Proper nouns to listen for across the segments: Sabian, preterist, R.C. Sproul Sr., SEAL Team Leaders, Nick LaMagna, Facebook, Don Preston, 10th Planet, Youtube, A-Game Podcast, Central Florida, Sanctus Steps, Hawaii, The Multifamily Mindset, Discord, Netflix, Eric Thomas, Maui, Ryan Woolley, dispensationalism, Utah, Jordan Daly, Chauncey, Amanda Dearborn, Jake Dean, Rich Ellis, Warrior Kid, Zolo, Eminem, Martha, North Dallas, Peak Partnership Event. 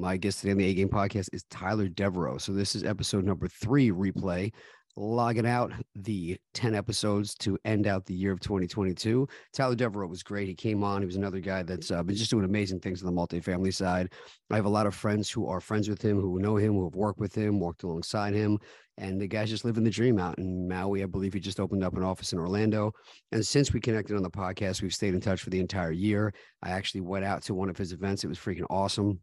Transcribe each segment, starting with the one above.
My guest today on the A-Game Podcast is Tyler Deveraux. So this is episode number 3 replay, logging out the 10 episodes to end out the year of 2022. Tyler Deveraux was great. He came on. He was another guy that's been just doing amazing things on the multifamily side. I have a lot of friends who are friends with him, who know him, who have worked with him, worked alongside him. And the guy's just living the dream out in Maui. I believe he just opened up an office in Orlando. And since we connected on the podcast, we've stayed in touch for the entire year. I actually went out to one of his events. It was freaking awesome.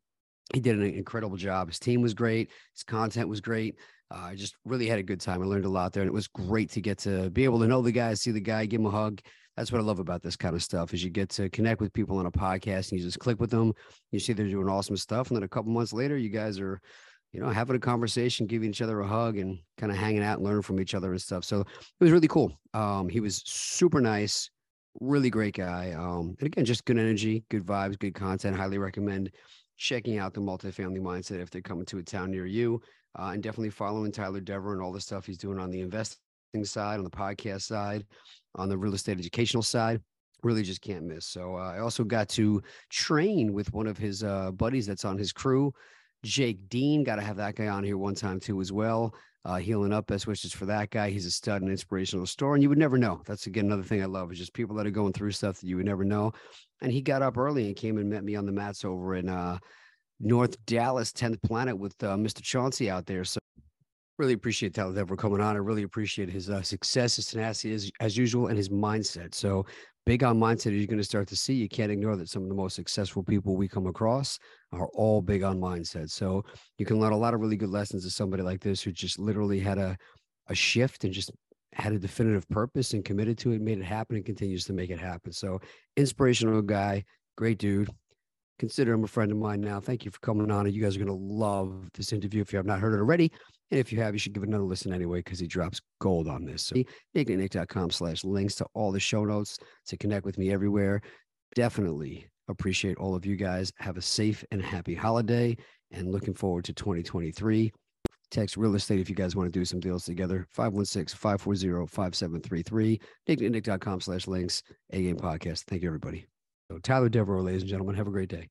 He did an incredible job. His team was great. His content was great. I just really had a good time. I learned a lot there, and it was great to get to be able to know the guy, see the guy, give him a hug. That's what I love about this kind of stuff is you get to connect with people on a podcast, and you just click with them. You see they're doing awesome stuff, and then a couple months later, you guys are, you know, having a conversation, giving each other a hug, and kind of hanging out and learning from each other and stuff. So it was really cool. He was super nice, really great guy. And again, just good energy, good vibes, good content. Highly recommend checking out the Multifamily Mindset if they're coming to a town near you. And definitely following Tyler Deveraux and all the stuff he's doing on the investing side, on the podcast side, on the real estate educational side. Really just can't miss. So I also got to train with one of his buddies that's on his crew, Jake Dean. Got to have that guy on here one time too as well. Healing up, best wishes for that guy. He's a stud and inspirational story, and you would never know. That's, again, another thing I love is just people that are going through stuff that you would never know. And he got up early and came and met me on the mats over in North Dallas, 10th Planet with Mr. Chauncey out there. So really appreciate Tyler Deveraux coming on. I really appreciate his success, his tenacity as usual, and his mindset. So big on mindset, as you're going to start to see. You can't ignore that some of the most successful people we come across are all big on mindset. So you can learn a lot of really good lessons of somebody like this who just literally had a shift and just had a definitive purpose and committed to it, made it happen, and continues to make it happen. So inspirational guy, great dude. Consider him a friend of mine now. Thank you for coming on. You guys are going to love this interview if you have not heard it already. And if you have, you should give another listen anyway because he drops gold on this. So nicknick.com/links to all the show notes to connect with me everywhere. Definitely appreciate all of you guys. Have a safe and happy holiday and looking forward to 2023. Text real estate if you guys want to do some deals together. 516-540-5733. nicknick.com/links. A-Game Podcast. Thank you, everybody. So Tyler Deveraux, ladies and gentlemen, have a great day.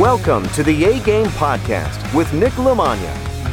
Welcome to the A-Game Podcast with Nick LaMagna,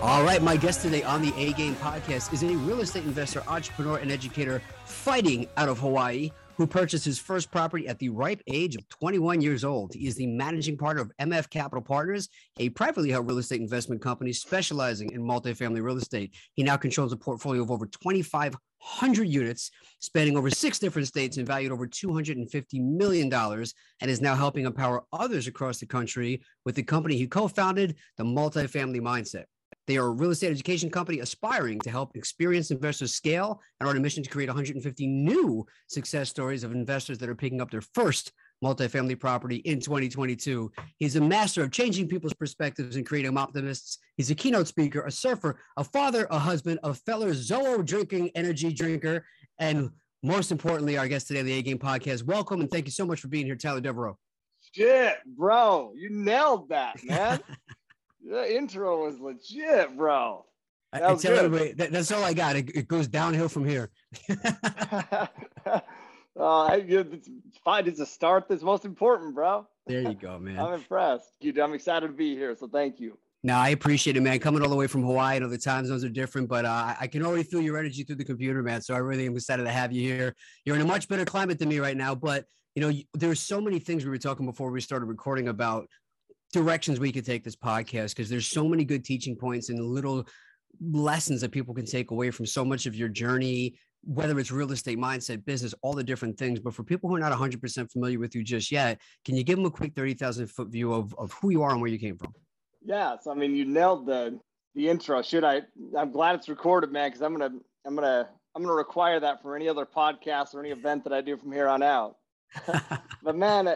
All right, my guest today on the A-Game Podcast is a real estate investor, entrepreneur, and educator fighting out of Hawaii who purchased his first property at the ripe age of 21 years old. He is the managing partner of MF Capital Partners, a privately held real estate investment company specializing in multifamily real estate. He now controls a portfolio of over 2,500 units spanning over 6 different states and valued over $250 million and is now helping empower others across the country with the company he co-founded, The Multifamily Mindset. They are a real estate education company aspiring to help experienced investors scale and are on a mission to create 150 new success stories of investors that are picking up their first multifamily property in 2022. He's a master of changing people's perspectives and creating optimists. He's a keynote speaker, a surfer, a father, a husband, a fellow Zolo drinking energy drinker, and most importantly, our guest today on the A-Game Podcast. Welcome and thank you so much for being here, Tyler Deveraux. Shit, bro. You nailed that, man. The intro was legit, bro. I tell everybody, that's all I got. It goes downhill from here. It's fine. It's a start that's most important, bro. There you go, man. I'm impressed. I'm excited to be here, so thank you. No, I appreciate it, man. Coming all the way from Hawaii, I know the time zones are different, but I can already feel your energy through the computer, man, so I really am excited to have you here. You're in a much better climate than me right now, but, you know, there's so many things we were talking before we started recording about directions we could take this podcast because there's so many good teaching points and little lessons that people can take away from so much of your journey, whether it's real estate, mindset, business, all the different things. But for people who are not 100% familiar with you just yet, can you give them a quick 30,000 foot view of who you are and where you came from? Yes, I mean, you nailed the intro. I'm glad it's recorded, man, because I'm gonna require that for any other podcast or any event that I do from here on out. But man,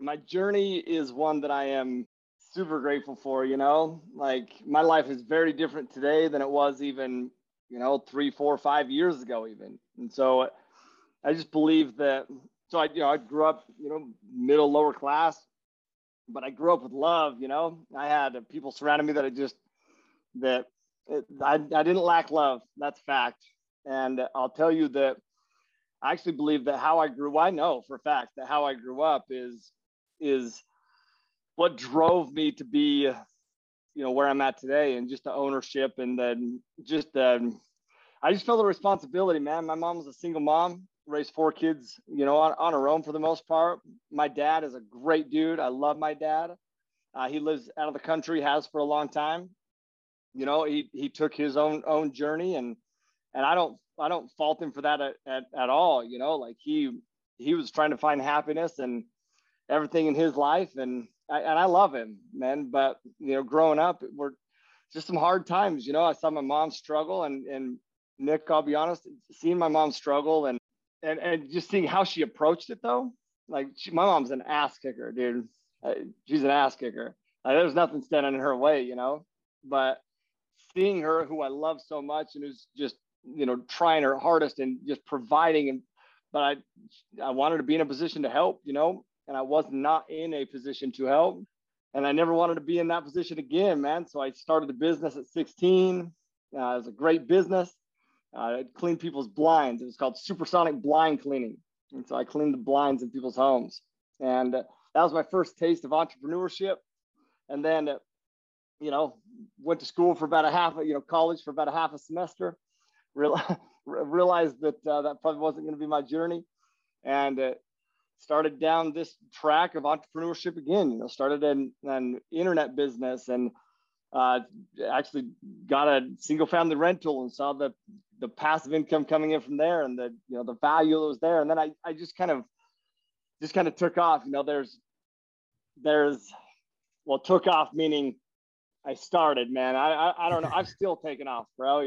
my journey is one that I am super grateful for, you know? Like, my life is very different today than it was even, 3, 4, 5 years ago even. And so I just believe that, I grew up, middle, lower class, but I grew up with love, I had people surrounding me that I didn't lack love. That's fact. And I'll tell you that I actually believe that I know for a fact that how I grew up is what drove me to be, where I'm at today, and just the ownership and then I just felt the responsibility, man. My mom was a single mom, raised 4 kids, on her own for the most part. My dad is a great dude. I love my dad. He lives out of the country, has for a long time. He took his own journey, and I don't fault him for that at all. He was trying to find happiness and everything in his life. And I love him, man. But, growing up, we're just some hard times. I saw my mom struggle, and Nick, I'll be honest, seeing my mom struggle and just seeing how she approached it though. Like my mom's an ass kicker, dude. She's an ass kicker. There's nothing standing in her way, but seeing her, who I love so much and who's just, trying her hardest and just providing. But I wanted to be in a position to help, and I was not in a position to help. And I never wanted to be in that position again, man. So I started a business at 16. It was a great business. It cleaned people's blinds. It was called supersonic blind cleaning. And so I cleaned the blinds in people's homes. And that was my first taste of entrepreneurship. And then, went to school for about college for about a half a semester. Realized that that probably wasn't going to be my journey, and started down this track of entrepreneurship again. Started an internet business, and actually got a single-family rental and saw the passive income coming in from there, and the value that was there. And then I just kind of took off. Took off meaning I started, man. I don't know. I've still taken off, bro.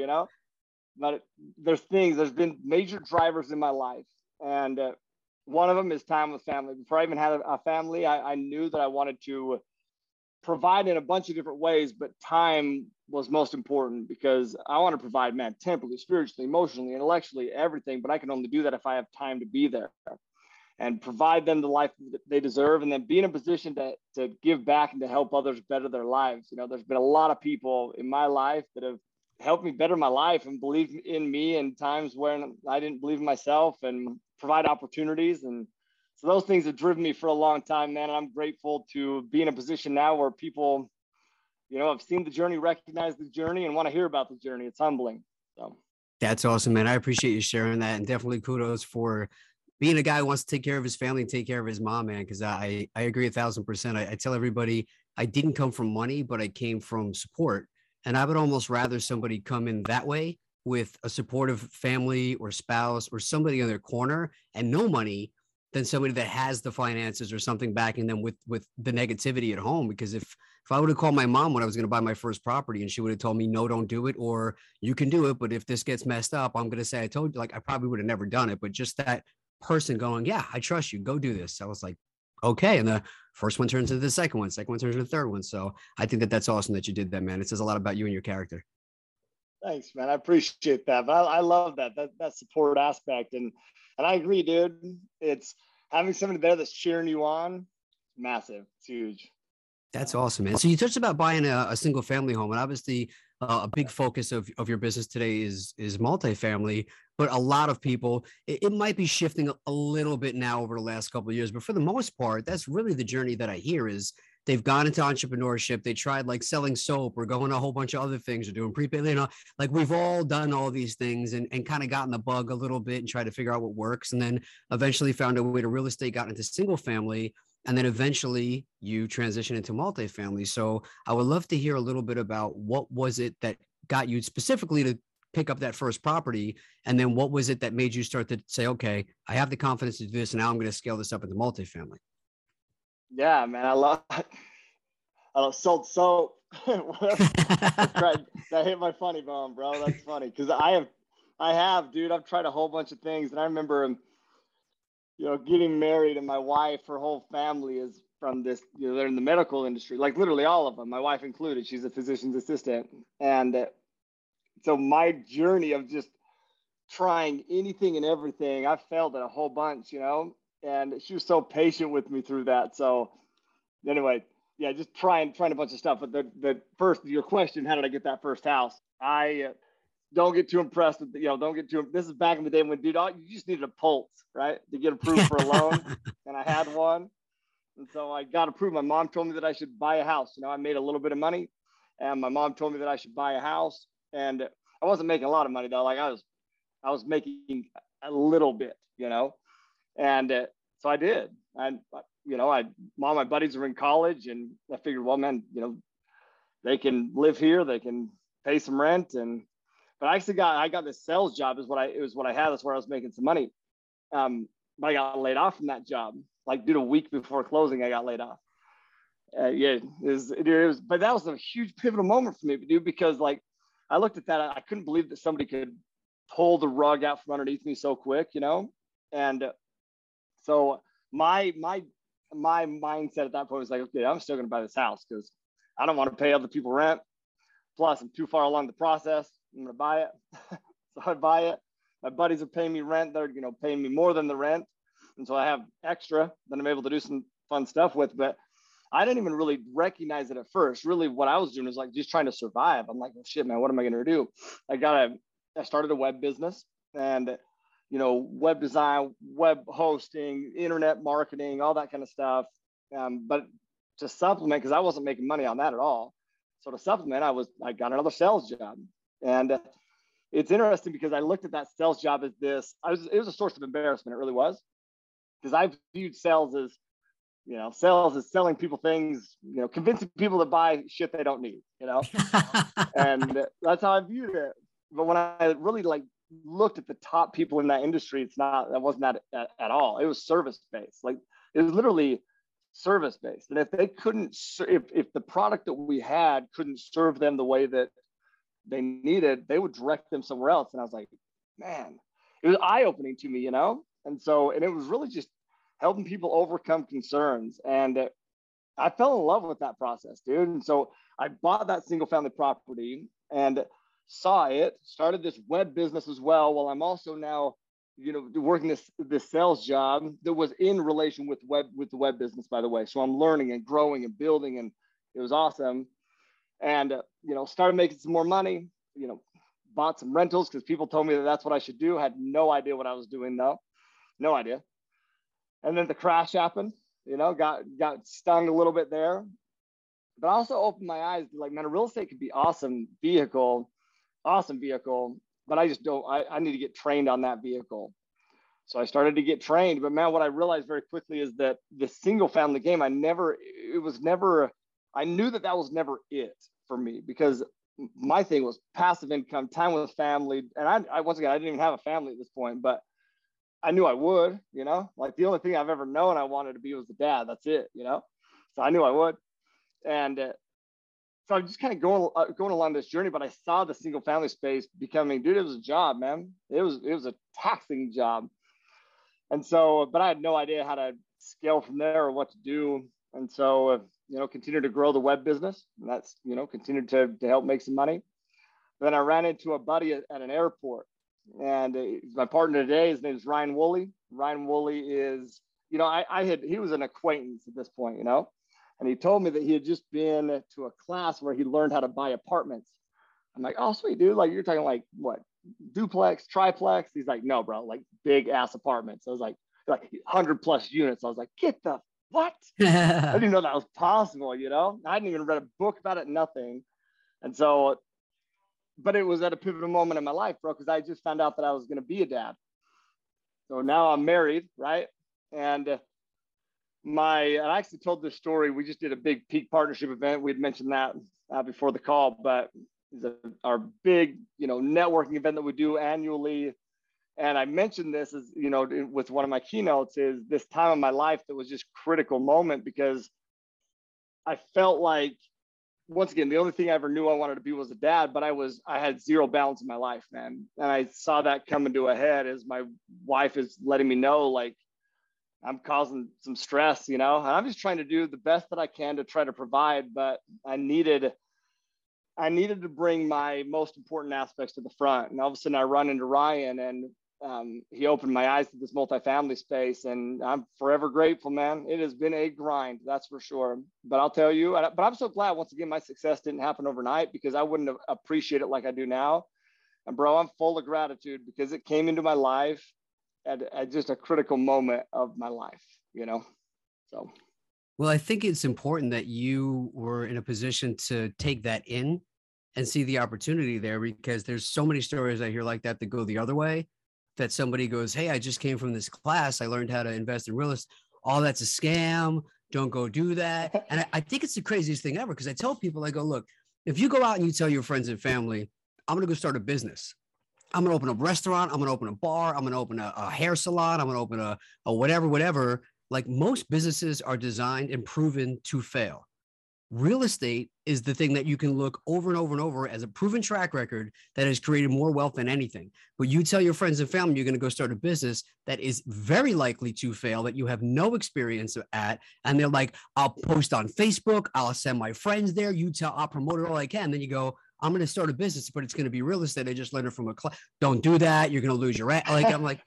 But there's been major drivers in my life. And one of them is time with family. Before I even had a family, I knew that I wanted to provide in a bunch of different ways, but time was most important because I want to provide, man, temporally, spiritually, emotionally, intellectually, everything. But I can only do that if I have time to be there and provide them the life that they deserve, and then be in a position to give back and to help others better their lives. There's been a lot of people in my life that have helped me better my life and believe in me in times when I didn't believe in myself, and provide opportunities. And so those things have driven me for a long time, man. And I'm grateful to be in a position now where people, have seen the journey, recognize the journey, and want to hear about the journey. It's humbling. So that's awesome, man. I appreciate you sharing that, and definitely kudos for being a guy who wants to take care of his family and take care of his mom, man. Cause I agree 1000%. I tell everybody I didn't come from money, but I came from support. And I would almost rather somebody come in that way with a supportive family or spouse or somebody on their corner and no money than somebody that has the finances or something backing them with the negativity at home. Because if I would have called my mom when I was going to buy my first property and she would have told me, no, don't do it, or you can do it, but if this gets messed up, I'm going to say I told you, like, I probably would have never done it. But just that person going, yeah, I trust you, go do this. I was like, okay. And the first one turns into the second one turns into the third one. So I think that's awesome that you did that, man. It says a lot about you and your character. Thanks, man. I appreciate that. But I love that support aspect. And I agree, dude. It's having somebody there that's cheering you on. Massive. It's huge. That's awesome, man. So you touched about buying a single family home, and obviously a big focus of your business today is multifamily, but a lot of people, it might be shifting a little bit now over the last couple of years, but for the most part, that's really the journey that I hear is they've gone into entrepreneurship. They tried like selling soap or going a whole bunch of other things or doing prepaid, like we've all done all these things and kind of gotten the bug a little bit and tried to figure out what works. And then eventually found a way to real estate, got into single family. And then eventually you transition into multifamily. So I would love to hear a little bit about what was it that got you specifically to pick up that first property? And then what was it that made you start to say, okay, I have the confidence to do this, and now I'm going to scale this up into multifamily? Yeah, man, I don't sold soap. That hit my funny bone, bro. That's funny because I have, dude. I've tried a whole bunch of things, and I remember, you know, getting married, and my wife, her whole family is from this. You know, they're in the medical industry, like literally all of them. My wife included. She's a physician's assistant, and so my journey of just trying anything and everything, I failed at a whole bunch, you know. And she was so patient with me through that. So, anyway. Yeah, just trying a bunch of stuff. But the first, your question, how did I get that first house? I don't get too impressed with, this is back in the day when, dude, you just needed a pulse, right? To get approved for a loan. And I had one. And so I got approved. My mom told me that I should buy a house. You know, I made a little bit of money. And my mom told me that I should buy a house. And I wasn't making a lot of money, though. Like I was making a little bit, you know? And so I did. And all my buddies were in college, and I figured, well, man, you know, they can live here, they can pay some rent, but I actually got this sales job. It was what I had. That's where I was making some money. But I got laid off from that job. Like, dude, a week before closing, I got laid off. But that was a huge pivotal moment for me, dude, because like I looked at that, I couldn't believe that somebody could pull the rug out from underneath me so quick, you know, and so my mindset at that point was like, okay, I'm still going to buy this house because I don't want to pay other people rent. Plus, I'm too far along the process. I'm going to buy it. So I buy it. My buddies are paying me rent. They're, you know, paying me more than the rent. And so I have extra that I'm able to do some fun stuff with. But I didn't even really recognize it at first. Really, what I was doing was like just trying to survive. I'm like, well, shit, man, what am I going to do? I started a web business, and you know, web design, web hosting, internet marketing, all that kind of stuff. But to supplement, because I wasn't making money on that at all. So to supplement, I got another sales job. And it's interesting because I looked at that sales job as it was a source of embarrassment. It really was. Because I viewed sales as, you know, sales is selling people things, you know, convincing people to buy shit they don't need, you know, and that's how I viewed it. But when I really looked at the top people in that industry, it wasn't that at all. It was service-based. Like, it was literally service-based. And if they couldn't, if the product that we had couldn't serve them the way that they needed, they would direct them somewhere else. And I was like, man, it was eye-opening to me, you know? And so, and it was really just helping people overcome concerns. And I fell in love with that process, dude. And so I bought that single-family property and saw it, started this web business as well. Well, I'm also now, you know, working this sales job that was in relation with the web business, by the way. So I'm learning and growing and building, and it was awesome. And, you know, started making some more money, you know, bought some rentals because people told me that that's what I should do. I had no idea what I was doing though. No idea. And then the crash happened, you know, got stung a little bit there, but I also opened my eyes to like, man, real estate could be awesome vehicle, but I just don't, I need to get trained on that vehicle. So I started to get trained, but man, what I realized very quickly is that the single family game, I knew that was never it for me, because my thing was passive income, time with family. And I didn't even have a family at this point, but I knew I would, you know, like the only thing I've ever known I wanted to be was the dad. That's it, you know? So I knew I would. And so I'm just kind of going along this journey, but I saw the single family space becoming, dude, it was a job, man. It was a taxing job. And so, but I had no idea how to scale from there or what to do. And so, you know, continued to grow the web business, and that's, you know, continued to help make some money. But then I ran into a buddy at an airport, and my partner today, his name is Ryan Woolley. Ryan Woolley is, you know, he was an acquaintance at this point, you know. And he told me that he had just been to a class where he learned how to buy apartments. I'm like, oh, sweet, dude. Like, you're talking like what? Duplex, triplex? He's like, no, bro, like big ass apartments. I was like 100 plus units. I was like, get the what? I didn't know that was possible, you know? I hadn't even read a book about it, nothing. And so, but it was at a pivotal moment in my life, bro, because I just found out that I was going to be a dad. So now I'm married, right? And I actually told this story. We just did a big Peak Partnership event. We'd mentioned that before the call, but it's our big, you know, networking event that we do annually. And I mentioned this as, you know, with one of my keynotes, is this time in my life that was just critical moment, because I felt like, once again, the only thing I ever knew I wanted to be was a dad, but I had zero balance in my life, man. And I saw that coming to a head as my wife is letting me know, like, I'm causing some stress, you know, and I'm just trying to do the best that I can to try to provide, but I needed to bring my most important aspects to the front. And all of a sudden I run into Ryan, and he opened my eyes to this multifamily space, and I'm forever grateful, man. It has been a grind, that's for sure. But I'll tell you, but I'm so glad, once again, my success didn't happen overnight, because I wouldn't have appreciated it like I do now. And bro, I'm full of gratitude because it came into my life at just a critical moment of my life, you know? So. Well, I think it's important that you were in a position to take that in and see the opportunity there, because there's so many stories I hear like that that go the other way, that somebody goes, hey, I just came from this class, I learned how to invest in real estate. All that's a scam. Don't go do that. And I think it's the craziest thing ever, because I tell people, I go, look, if you go out and you tell your friends and family, I'm going to go start a business. I'm going to open a restaurant. I'm going to open a bar. I'm going to open a hair salon. I'm going to open a whatever. Like, most businesses are designed and proven to fail. Real estate is the thing that you can look over and over and over as a proven track record that has created more wealth than anything. But you tell your friends and family you're going to go start a business that is very likely to fail, that you have no experience at. And they're like, I'll post on Facebook. I'll send my friends there. I'll promote it all I can. Then you go, I'm going to start a business, but it's going to be real estate. I just learned it from a class. Don't do that. You're going to lose your ass. Like, I'm like,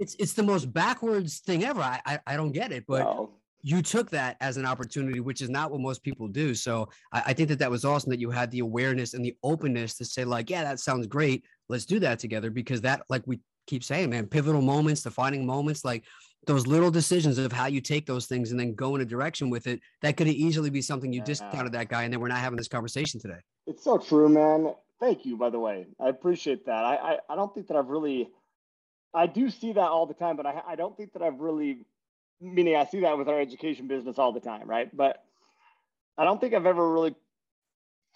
it's the most backwards thing ever. I don't get it, but you took that as an opportunity, which is not what most people do. So I think that was awesome that you had the awareness and the openness to say, like, yeah, that sounds great. Let's do that together. Because that, like we keep saying, man, pivotal moments, defining moments, like those little decisions of how you take those things and then go in a direction with it, that could easily be something you discounted that guy, and then we're not having this conversation today. It's so true, man. Thank you, by the way. I appreciate that. I don't think that I've really, I do see that all the time, but I don't think that I've really, meaning I see that with our education business all the time, right? But I don't think I've ever really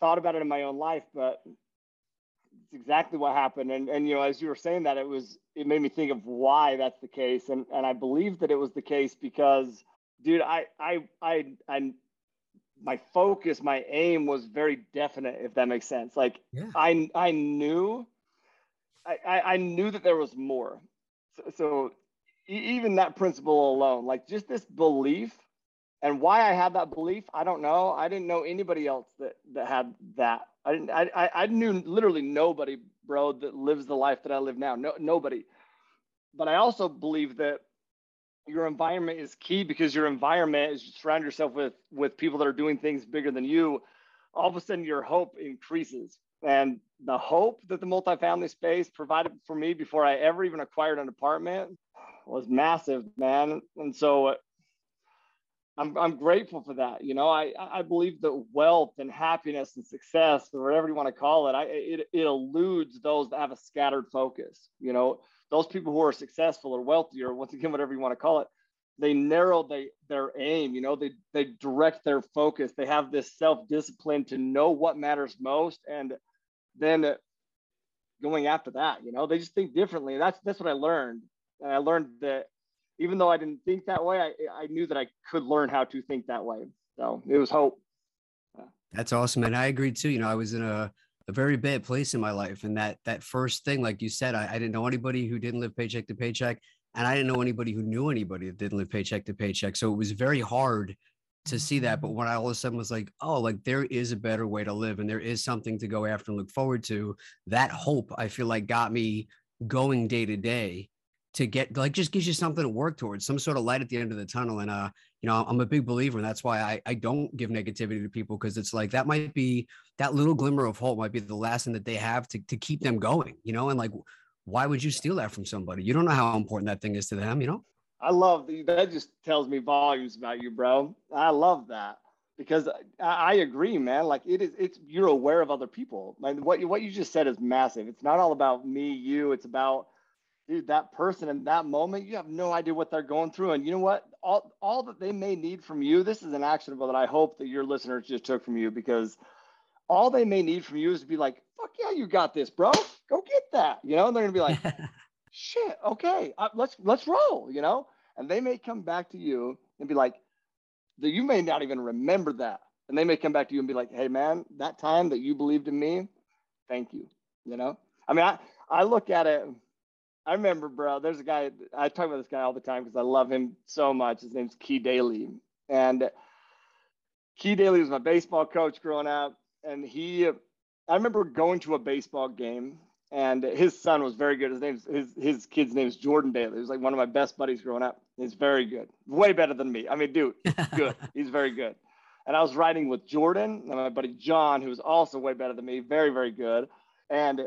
thought about it in my own life, but it's exactly what happened. And you know, as you were saying that, it made me think of why that's the case. And I believe that it was the case because, dude, my focus, my aim was very definite, if that makes sense. Like, yeah. I knew that there was more. So even that principle alone, like just this belief, and why I had that belief, I don't know. I didn't know anybody else that had that. I knew literally nobody, bro, that lives the life that I live now. No, nobody. But I also believe that your environment is key, because your environment is, you surround yourself with people that are doing things bigger than you. All of a sudden your hope increases. And the hope that the multifamily space provided for me before I ever even acquired an apartment was massive, man. And so I'm grateful for that. You know, I believe that wealth and happiness and success, or whatever you want to call it, it eludes those that have a scattered focus. You know, those people who are successful or wealthy, or once again, whatever you want to call it, they narrow their aim. You know, they direct their focus. They have this self-discipline to know what matters most, and then going after that. You know, they just think differently. That's what I learned, and I learned that. Even though I didn't think that way, I knew that I could learn how to think that way. So it was hope. Yeah. That's awesome. And I agree too. You know, I was in a very bad place in my life. And that first thing, like you said, I didn't know anybody who didn't live paycheck to paycheck. And I didn't know anybody who knew anybody that didn't live paycheck to paycheck. So it was very hard to see that. But when I all of a sudden was like, oh, like there is a better way to live, and there is something to go after and look forward to, that hope, I feel like, got me going day to day. To get, like, just gives you something to work towards, some sort of light at the end of the tunnel. And, you know, I'm a big believer, and that's why I don't give negativity to people, because it's like, that might be, that little glimmer of hope might be the last thing that they have to keep them going, you know? And like, why would you steal that from somebody? You don't know how important that thing is to them, you know? I love that. Just tells me volumes about you, bro. I love that, because I agree, man. Like, you're aware of other people. Like what you just said is massive. It's not all about me, you, it's about, dude, that person in that moment, you have no idea what they're going through. And you know what? All that they may need from you, this is an actionable that I hope that your listeners just took from you, because all they may need from you is to be like, fuck yeah, you got this, bro. Go get that. You know, and they're going to be like, shit, okay, let's roll, you know? And they may come back to you and be like, you may not even remember that, And they may come back to you and be like, hey, man, that time that you believed in me, thank you. You know, I mean, I look at it. I remember, bro, there's a guy, I talk about this guy all the time because I love him so much. His name's Key Daly. And Key Daly was my baseball coach growing up. And I remember going to a baseball game, and his son was very good. His kid's name is Jordan Daly. He was like one of my best buddies growing up. He's very good, way better than me. I mean, dude, good. He's very good. And I was riding with Jordan and my buddy John, who was also way better than me, very, very good. And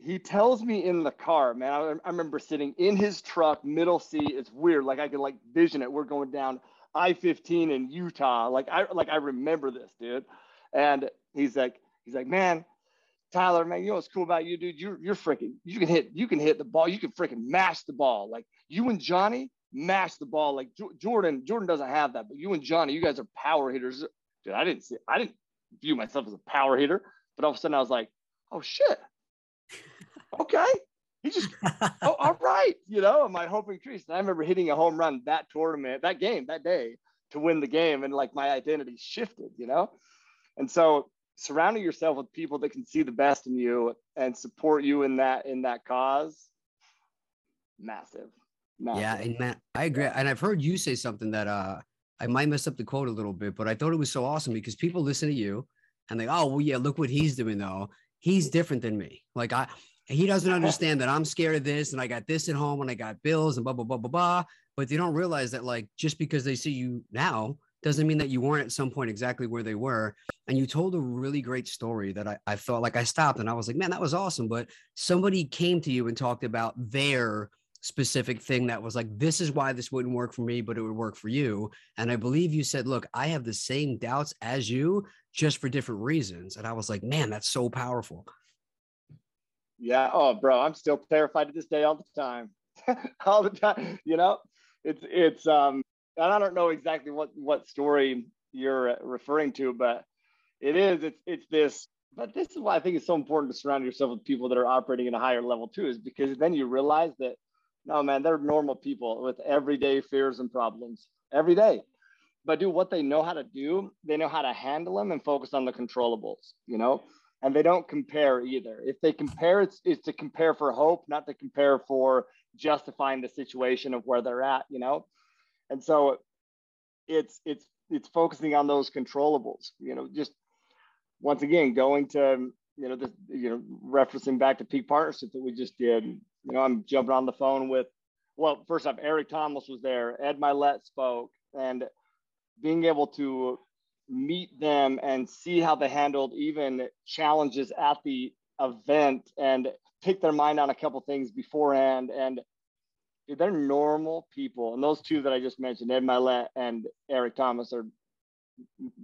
he tells me in the car, man, I remember sitting in his truck, middle seat. It's weird. Like I could like vision it. We're going down I-15 in Utah. Like I remember this, dude. And he's like, man, Tyler, man, you know what's cool about you, dude? You're freaking, you can hit the ball. You can freaking mash the ball. Like you and Johnny mash the ball. Like Jordan doesn't have that, but you and Johnny, you guys are power hitters. Dude, I didn't view myself as a power hitter, but all of a sudden I was like, oh shit. Okay. He just, oh, all right. You know, my hope increased. And I remember hitting a home run that tournament, that game, that day to win the game. And like my identity shifted, you know? And so surrounding yourself with people that can see the best in you and support you in that cause. Massive. Massive. Yeah. And Matt, I agree. And I've heard you say something that, I might mess up the quote a little bit, but I thought it was so awesome because people listen to you and they, oh, well, yeah, look what he's doing though. He's different than me. Like he doesn't understand that I'm scared of this and I got this at home and I got bills and blah, blah, blah, blah, blah. But they don't realize that like, just because they see you now doesn't mean that you weren't at some point exactly where they were. And you told a really great story that I felt like I stopped and I was like, man, that was awesome. But somebody came to you and talked about their specific thing that was like, this is why this wouldn't work for me, but it would work for you. And I believe you said, look, I have the same doubts as you just for different reasons. And I was like, man, that's so powerful. Yeah. Oh, bro, I'm still terrified to this day all the time, all the time, you know, it's, and I don't know exactly what story you're referring to, but it's this, but this is why I think it's so important to surround yourself with people that are operating at a higher level too, is because then you realize that, no, man, they're normal people with everyday fears and problems every day, but do what they know how to do. They know how to handle them and focus on the controllables, you know? And they don't compare either. If they compare, it's to compare for hope, not to compare for justifying the situation of where they're at, you know? And so it's focusing on those controllables, you know, just once again, going to, you know, this, you know, referencing back to Peak Partnership that we just did, you know, I'm jumping on the phone with, well, first off, Eric Thomas was there, Ed Mylett spoke, and being able to meet them and see how they handled even challenges at the event and pick their mind on a couple things beforehand. And dude, they're normal people. And those two that I just mentioned, Ed Mylett and Eric Thomas,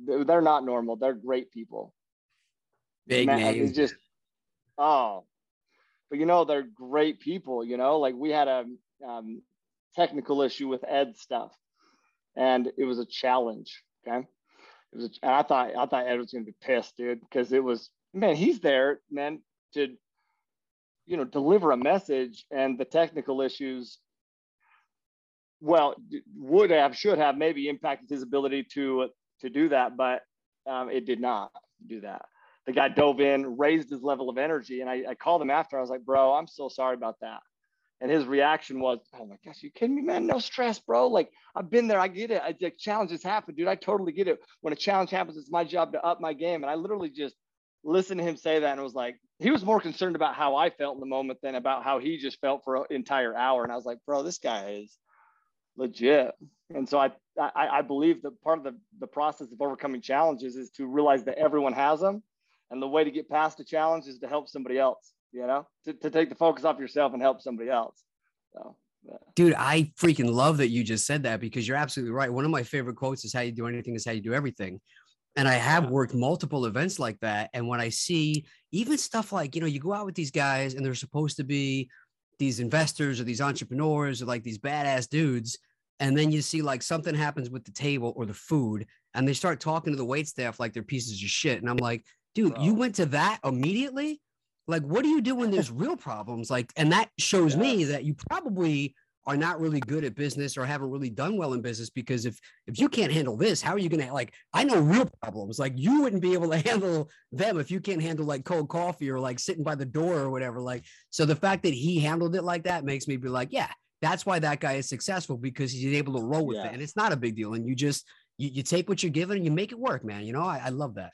they're not normal. They're great people. Big name. It's just, oh, but you know, they're great people, you know, like we had a technical issue with Ed's stuff and it was a challenge. Okay. I thought Ed was going to be pissed, dude, because it was, man, he's there, man, to, you know, deliver a message, and the technical issues, well, should have maybe impacted his ability to do that, but it did not do that. The guy dove in, raised his level of energy, and I called him after. I was like, bro, I'm so sorry about that. And his reaction was, oh my gosh, you kidding me, man? No stress, bro. Like, I've been there. I get it. The challenges happen, dude. I totally get it. When a challenge happens, it's my job to up my game. And I literally just listened to him say that. And it was like, he was more concerned about how I felt in the moment than about how he just felt for an entire hour. And I was like, bro, this guy is legit. And so I believe that part of the process of overcoming challenges is to realize that everyone has them. And the way to get past a challenge is to help somebody else. You know, to take the focus off yourself and help somebody else. So, yeah. Dude, I freaking love that you just said that because you're absolutely right. One of my favorite quotes is how you do anything is how you do everything. And I have worked multiple events like that. And when I see even stuff like, you know, you go out with these guys and they're supposed to be these investors or these entrepreneurs or like these badass dudes. And then you see like something happens with the table or the food and they start talking to the waitstaff like they're pieces of shit. And I'm like, dude, you went to that immediately? Like, what do you do when there's real problems? Like, and that shows me that you probably are not really good at business or haven't really done well in business, because if you can't handle this, how are you going to, like, I know real problems. Like, you wouldn't be able to handle them if you can't handle like cold coffee or like sitting by the door or whatever. Like, so the fact that he handled it like that makes me be like, yeah, that's why that guy is successful, because he's able to roll with it. And it's not a big deal. And you just, you take what you're given and you make it work, man. You know, I love that.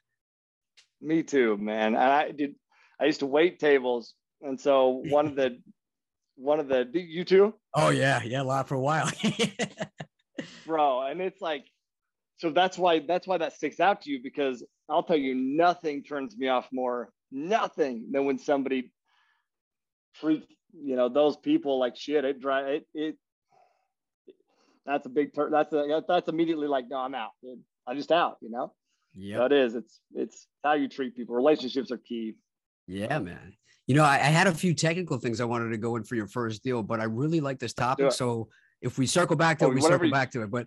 Me too, man. And I used to wait tables. And so one of the, you too? Oh yeah. Yeah. A lot for a while. Bro. And it's like, so that's why that sticks out to you, because I'll tell you, nothing turns me off more, nothing, than when somebody treats, you know, those people like shit. That's a big turn. That's immediately like, no, I'm out, dude. I'm just out, you know? Yeah, so it is. It's how you treat people. Relationships are key. Yeah, man. You know, I had a few technical things I wanted to go in for your first deal, but I really like this topic. So if we circle back to it, but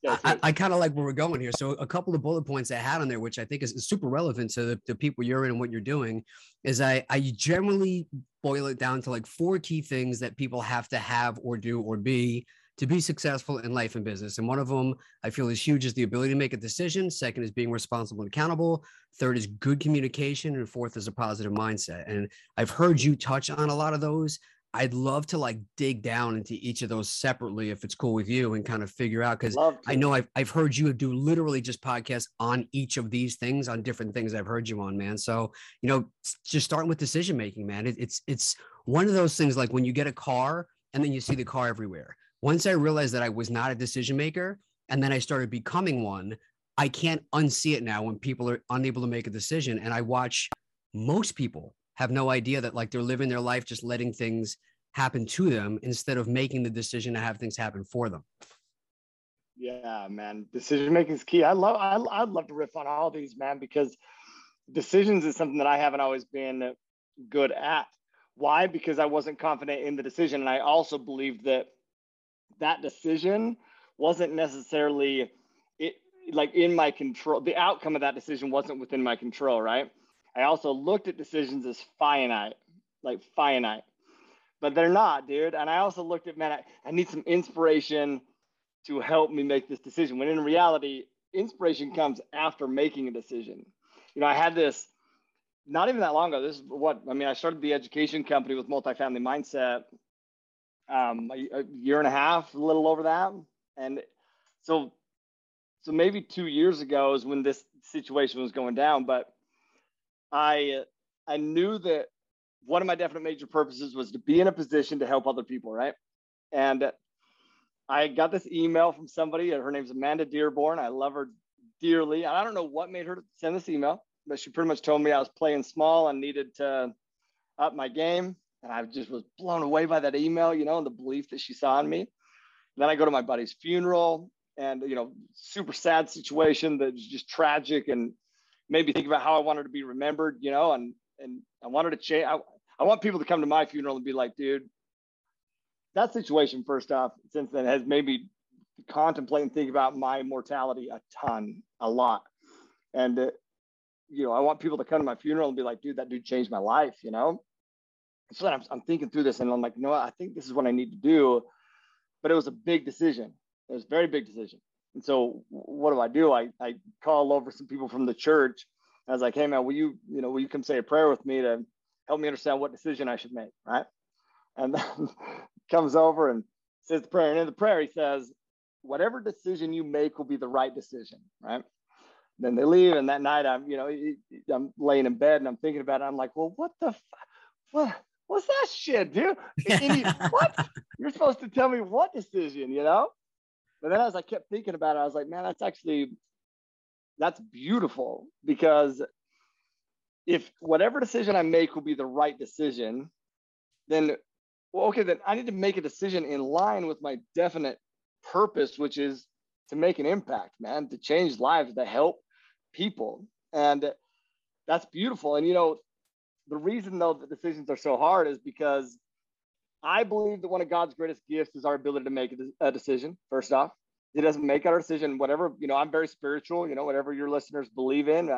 yeah, I kind of like where we're going here. So a couple of bullet points I had on there, which I think is super relevant to the people you're in and what you're doing, is I generally boil it down to like four key things that people have to have or do or be to be successful in life and business. And one of them I feel is huge, is the ability to make a decision. Second is being responsible and accountable. Third is good communication. And fourth is a positive mindset. And I've heard you touch on a lot of those. I'd love to like dig down into each of those separately, if it's cool with you, and kind of figure out, because I know I've heard you do literally just podcasts on each of these things, on different things I've heard you on, man. So, you know, just starting with decision-making, man, it's one of those things, like when you get a car and then you see the car everywhere. Once I realized that I was not a decision maker, and then I started becoming one, I can't unsee it now when people are unable to make a decision. And I watch most people have no idea that like they're living their life just letting things happen to them instead of making the decision to have things happen for them. Yeah, man. Decision making is key. I'd love to riff on all these, man, because decisions is something that I haven't always been good at. Why? Because I wasn't confident in the decision. And I also believed that decision wasn't necessarily in my control. The outcome of that decision wasn't within my control, right? I also looked at decisions as finite, but they're not, dude. And I also looked at, man, I need some inspiration to help me make this decision. When in reality, inspiration comes after making a decision. You know, I had this not even that long ago. This is I started the education company with Multifamily Mindset a year and a half, a little over that. And so maybe 2 years ago is when this situation was going down. But I knew that one of my definite major purposes was to be in a position to help other people, right? And I got this email from somebody. Her name's Amanda Dearborn. I love her dearly. And I don't know what made her send this email, but she pretty much told me I was playing small and needed to up my game. And I just was blown away by that email, you know, and the belief that she saw in me. And then I go to my buddy's funeral, and, you know, super sad situation that's just tragic, and maybe think about how I wanted to be remembered, you know, and I wanted to change. I want people to come to my funeral and be like, dude, that situation, first off, since then has made me contemplate and think about my mortality a lot. And, you know, I want people to come to my funeral and be like, dude, that dude changed my life, you know? So then I'm thinking through this, and I'm like, you know what? I think this is what I need to do. But it was a big decision. It was a very big decision. And so what do? I call over some people from the church. And I was like, hey, man, will you come say a prayer with me to help me understand what decision I should make, right? And then comes over and says the prayer. And in the prayer, he says, whatever decision you make will be the right decision, right? Then they leave. And that night, I'm laying in bed, and I'm thinking about it. I'm like, well, what the fuck? What's that shit, dude? What? You're supposed to tell me what decision, you know? But then as I kept thinking about it, I was like, man, that's beautiful, because if whatever decision I make will be the right decision, then I need to make a decision in line with my definite purpose, which is to make an impact, man, to change lives, to help people. And that's beautiful. And, you know, the reason, though, that decisions are so hard is because I believe that one of God's greatest gifts is our ability to make a decision. First off, it doesn't make our decision, whatever, you know, I'm very spiritual, you know, whatever your listeners believe in.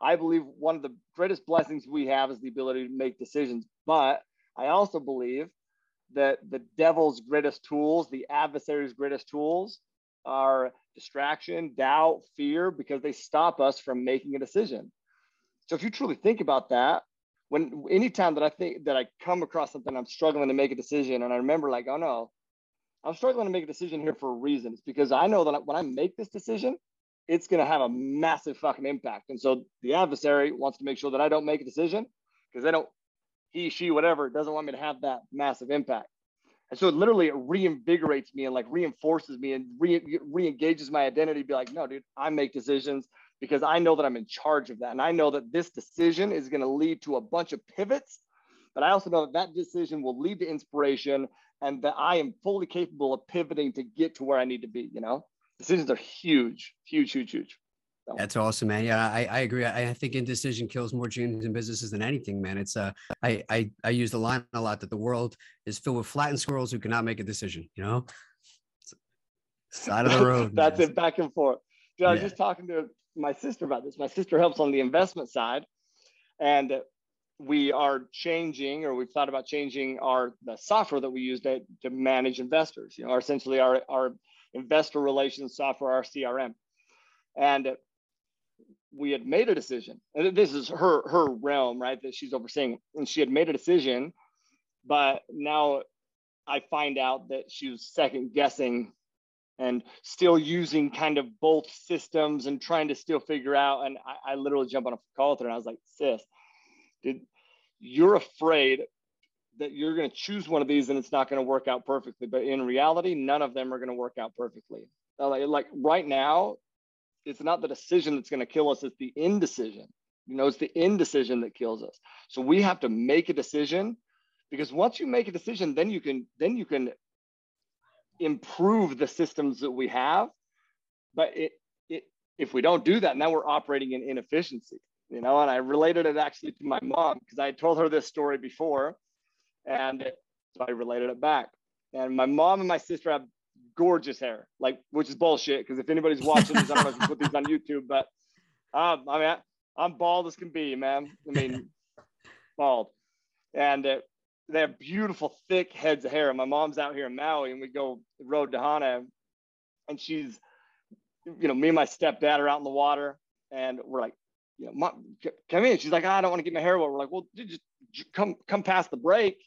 I believe one of the greatest blessings we have is the ability to make decisions. But I also believe the devil's greatest tools, the adversary's greatest tools are distraction, doubt, fear, because they stop us from making a decision. So if you truly think about that, when anytime that I think that I come across something, I'm struggling to make a decision. And I remember like, oh no, I'm struggling to make a decision here for a reason. It's because I know that when I make this decision, it's going to have a massive fucking impact. And so the adversary wants to make sure that I don't make a decision because they don't, he, she, whatever, doesn't want me to have that massive impact. And so it literally reinvigorates me and like reinforces me and re-engages my identity. Be like, no, dude, I make decisions because I know that I'm in charge of that. And I know that this decision is going to lead to a bunch of pivots, but I also know that that decision will lead to inspiration and that I am fully capable of pivoting to get to where I need to be, you know? Decisions are huge, huge, huge, huge. So. That's awesome, man. Yeah, I agree. I think indecision kills more dreams and businesses than anything, man. It's I use the line a lot that the world is filled with flattened squirrels who cannot make a decision, you know? Side of the road. That's man. It, back and forth. Dude, I was just talking to my sister about this. My sister helps on the investment side. And we are changing, or we've thought about changing the software that we use to manage investors, you know, essentially our investor relations software, our CRM. And we had made a decision, and this is her realm, right, that she's overseeing. And she had made a decision, but now I find out that she was second guessing and still using kind of both systems and trying to still figure out. And I literally jumped on a call with her and I was like, sis, dude, you're afraid that you're going to choose one of these and it's not going to work out perfectly. But in reality, none of them are going to work out perfectly. Like right now, it's not the decision that's going to kill us. It's the indecision. You know, it's the indecision that kills us. So we have to make a decision, because once you make a decision, then you can improve the systems that we have. But if we don't do that, now we're operating in inefficiency, you know. And I related it actually to my mom, because I had told her this story before. And so I related it back. And my mom and my sister have gorgeous hair, like, which is bullshit, because if anybody's watching this, I don't know if you put these on YouTube, but I mean, I'm bald as can be, man. I mean, bald. And they have beautiful, thick heads of hair. And my mom's out here in Maui, and we go road to Hana, and she's, you know, me and my stepdad are out in the water, and we're like, you know, mom, come in. She's like, I don't want to get my hair wet. We're like, well, just come past the break,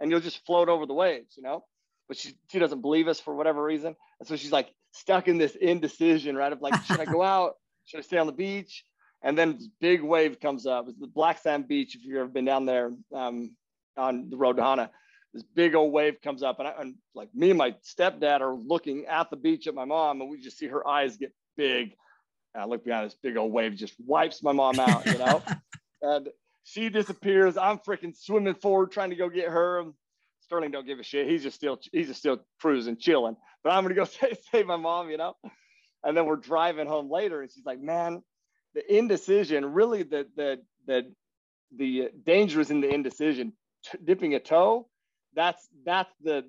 and you'll just float over the waves, you know. But she doesn't believe us for whatever reason. And so she's like stuck in this indecision, right? Of like, should I go out? Should I stay on the beach? And then this big wave comes up. It's the black sand beach. If you've ever been down there on the road to Hana, this big old wave comes up. And I'm like, me and my stepdad are looking at the beach at my mom, and we just see her eyes get big. And I look behind, this big old wave just wipes my mom out, you know? And she disappears. I'm freaking swimming forward, trying to go get her. Sterling don't give a shit. He's just still cruising, chilling. But I'm gonna go save my mom, you know. And then we're driving home later, and she's like, "Man, the indecision, really the danger is in the indecision. Dipping a toe, that's the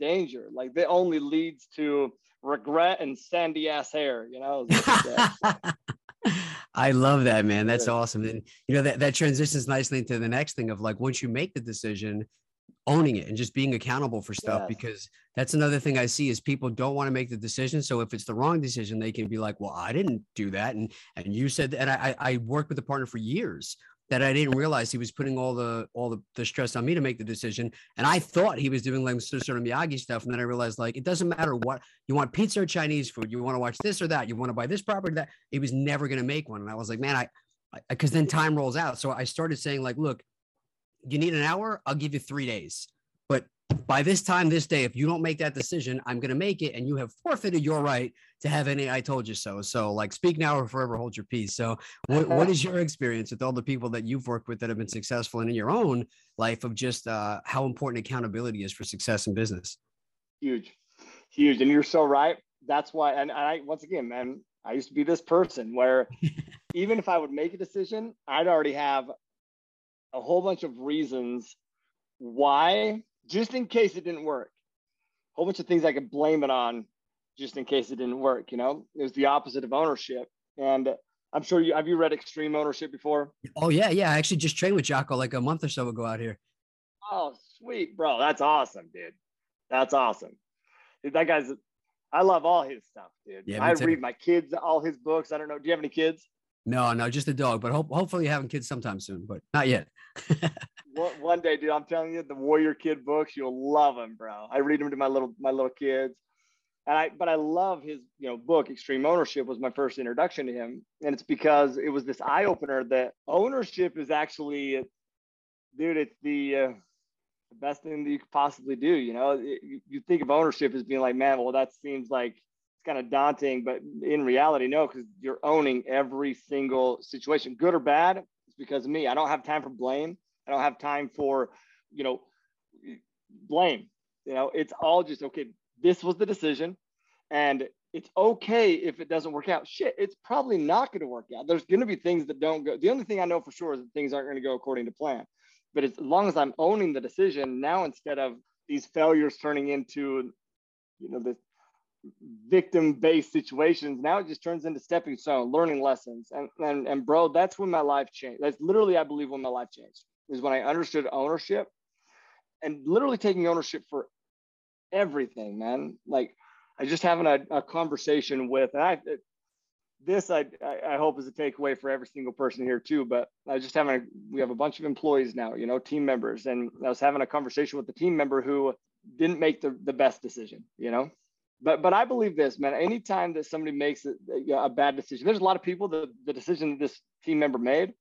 danger. Like, that only leads to regret and sandy ass hair, you know." I love that, man. That's awesome. And you know, that transitions nicely into the next thing of like, once you make the decision, owning it and just being accountable for stuff, because that's another thing I see is people don't want to make the decision. So if it's the wrong decision, they can be like, well, I didn't do that. And you said that. And I worked with a partner for years that I didn't realize he was putting all the stress on me to make the decision. And I thought he was doing like sort of Miyagi stuff. And then I realized, like, it doesn't matter what you want, pizza or Chinese food, you want to watch this or that, you want to buy this property, that he was never going to make one. And I was like, man, because then time rolls out. So I started saying like, look, you need an hour, I'll give you 3 days. But by this time, this day, if you don't make that decision, I'm going to make it. And you have forfeited your right to have any I told you so. So like, speak now or forever hold your peace. So what is your experience with all the people that you've worked with that have been successful, and in your own life, of just how important accountability is for success in business? Huge, huge. And you're so right. That's why. And I, once again, man, I used to be this person where even if I would make a decision, I'd already have a whole bunch of reasons why, just in case it didn't work. A whole bunch of things I could blame it on, just in case it didn't work. You know, it was the opposite of ownership. And I'm sure you have read Extreme Ownership before? Oh yeah, I actually just trained with Jocko like a month or so ago out here. Oh, sweet, bro. That's awesome, dude. That's awesome. Dude, that guy's, I love all his stuff, dude. Yeah, I read my kids, all his books. I don't know. Do you have any kids? No, just a dog, but hopefully having kids sometime soon, but not yet. One day, dude, I'm telling you, the Warrior Kid books, you'll love them, bro. I read them to my little kids. And I love his, book, Extreme Ownership was my first introduction to him. And it's because it was this eye opener that ownership is actually, dude, it's the best thing that you could possibly do. You think of ownership as being like, man, well, that seems like it's kind of daunting, but in reality, no, because you're owning every single situation, good or bad. It's because of me. I don't have time for blame. I don't have time for, blame, it's all just, okay, this was the decision, and it's okay if it doesn't work out. Shit, it's probably not going to work out. There's going to be things that don't go. The only thing I know for sure is that things aren't going to go according to plan. But as long as I'm owning the decision now, instead of these failures turning into, this victim-based situations, now it just turns into stepping stone, learning lessons. And bro, that's when my life changed. That's literally, I believe, when my life changed, is when I understood ownership and literally taking ownership for everything, man. Like, I just having a conversation with, and I hope is a takeaway for every single person here too, but I was just we have a bunch of employees now, team members. And I was having a conversation with the team member who didn't make the best decision, but I believe this, man, anytime that somebody makes a bad decision, there's a lot of people, the decision that this team member made,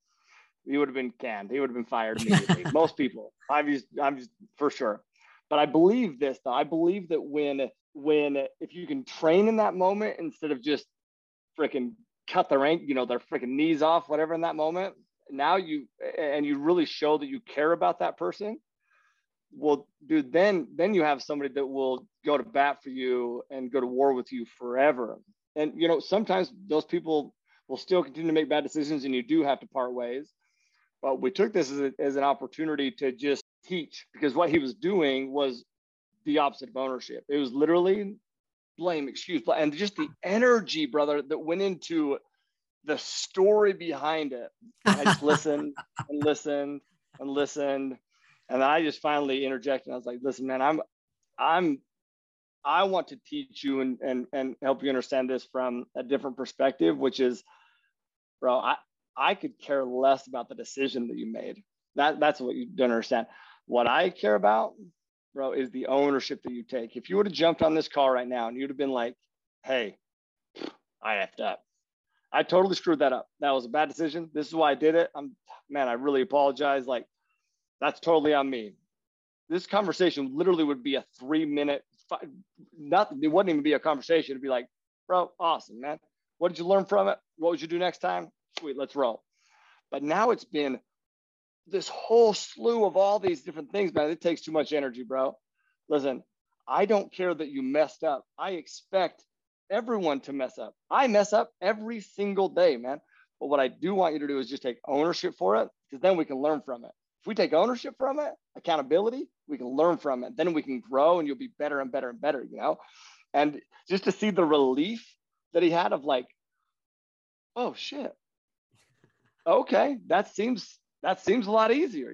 he would have been canned. He would have been fired immediately. Most people, I'm just for sure. But I believe this, though. I believe that if you can train in that moment instead of just freaking cut their freaking knees off, whatever, in that moment, now you really show that you care about that person. Well, dude, then you have somebody that will go to bat for you and go to war with you forever. And, sometimes those people will still continue to make bad decisions and you do have to part ways. But we took this as an opportunity to just teach, because what he was doing was the opposite of ownership. It was literally blame, excuse, and just the energy, brother, that went into the story behind it. I just listened and listened and listened, and I just finally interjected. I was like, "Listen, man, I want to teach you and help you understand this from a different perspective, which is, bro, I could care less about the decision that you made. That's what you don't understand. What I care about, bro, is the ownership that you take. If you would have jumped on this call right now and you'd have been like, hey, I effed up. I totally screwed that up. That was a bad decision. This is why I did it. I really apologize. Like, that's totally on me." This conversation literally would be a 3 minute, it wouldn't even be a conversation. It'd be like, bro, awesome, man. What did you learn from it? What would you do next time? Sweet, let's roll. But now it's been this whole slew of all these different things, man. It takes too much energy, bro. Listen, I don't care that you messed up. I expect everyone to mess up. I mess up every single day, man. But what I do want you to do is just take ownership for it, because then we can learn from it. If we take ownership from it, accountability, we can learn from it. Then we can grow and you'll be better and better and better, And just to see the relief that he had of like, oh, shit. Okay, that seems a lot easier,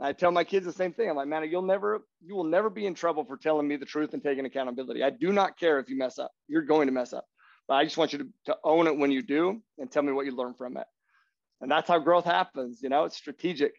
I tell my kids the same thing. I'm like, man, you will never be in trouble for telling me the truth and taking accountability. I do not care if you mess up. You're going to mess up. But I just want you to own it when you do and tell me what you learn from it. And that's how growth happens, it's strategic.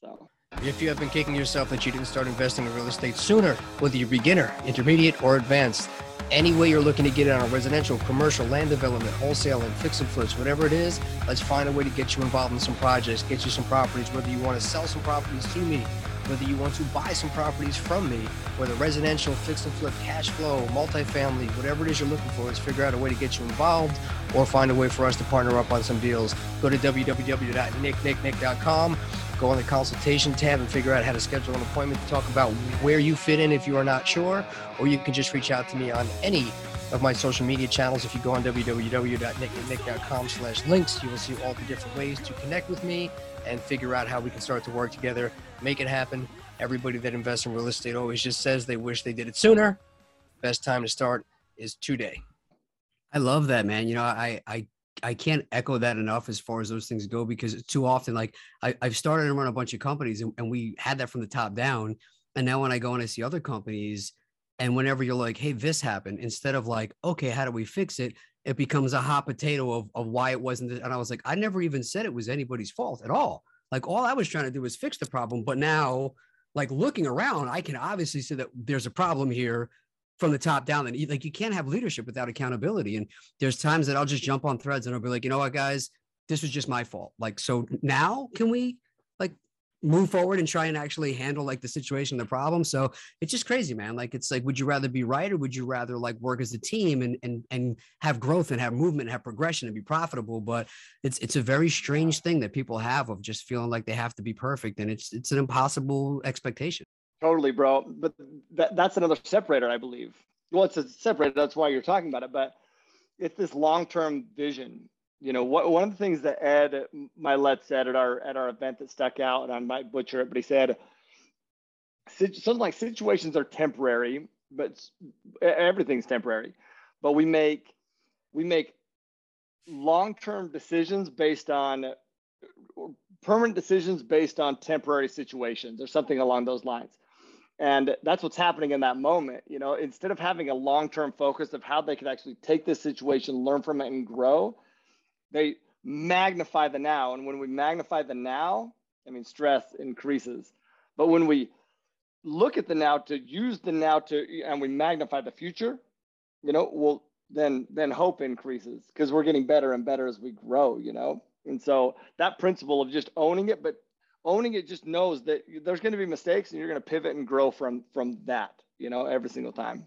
So if you have been kicking yourself that you didn't start investing in real estate sooner, whether you're beginner, intermediate, or advanced, any way you're looking to get in on residential, commercial, land development, wholesaling, fix and flips, whatever it is, let's find a way to get you involved in some projects, get you some properties, whether you want to sell some properties to me, whether you want to buy some properties from me, whether residential, fix and flip, cash flow, multifamily, whatever it is you're looking for, let's figure out a way to get you involved or find a way for us to partner up on some deals. Go to www.nicknicknick.com. Go on the consultation tab and figure out how to schedule an appointment to talk about where you fit in if you are not sure, or you can just reach out to me on any of my social media channels. If you go on www.nicknick.com/links, you will see all the different ways to connect with me and figure out how we can start to work together, make it happen. Everybody that invests in real estate always just says they wish they did it sooner. Best time to start is today. I love that, man. I I can't echo that enough as far as those things go, because it's too often, like I've started and run a bunch of companies and we had that from the top down. And now when I go and I see other companies, and whenever you're like, hey, this happened, instead of like, okay, how do we fix it? It becomes a hot potato of why it wasn't. And I was like, I never even said it was anybody's fault at all. Like, all I was trying to do was fix the problem. But now, like, looking around, I can obviously see that there's a problem here from the top down. And like, you can't have leadership without accountability. And there's times that I'll just jump on threads and I'll be like, you know what, guys, this was just my fault. Like, so now can we like move forward and try and actually handle like the situation, the problem? So it's just crazy, man. Like, it's like, would you rather be right, or would you rather like work as a team and have growth and have movement and have progression and be profitable? But it's a very strange thing that people have of just feeling like they have to be perfect. And it's an impossible expectation. Totally, bro. But that's another separator, I believe. Well, it's a separator. That's why you're talking about it. But it's this long-term vision. You know, one of the things that Ed Mylett said at our event that stuck out, and I might butcher it, but he said something like, situations are temporary, but everything's temporary. But we make long-term decisions based on permanent decisions based on temporary situations, or something along those lines. And that's what's happening in that moment. You know, instead of having a long-term focus of how they could actually take this situation, learn from it, and grow, they magnify the now. And when we magnify the now, I mean, stress increases. But when we look at the now to use the now to, and we magnify the future, you know, well, then hope increases, because we're getting better and better as we grow, you know? And so that principle of just owning it, but owning it just knows that there's going to be mistakes, and you're going to pivot and grow from that, you know, every single time.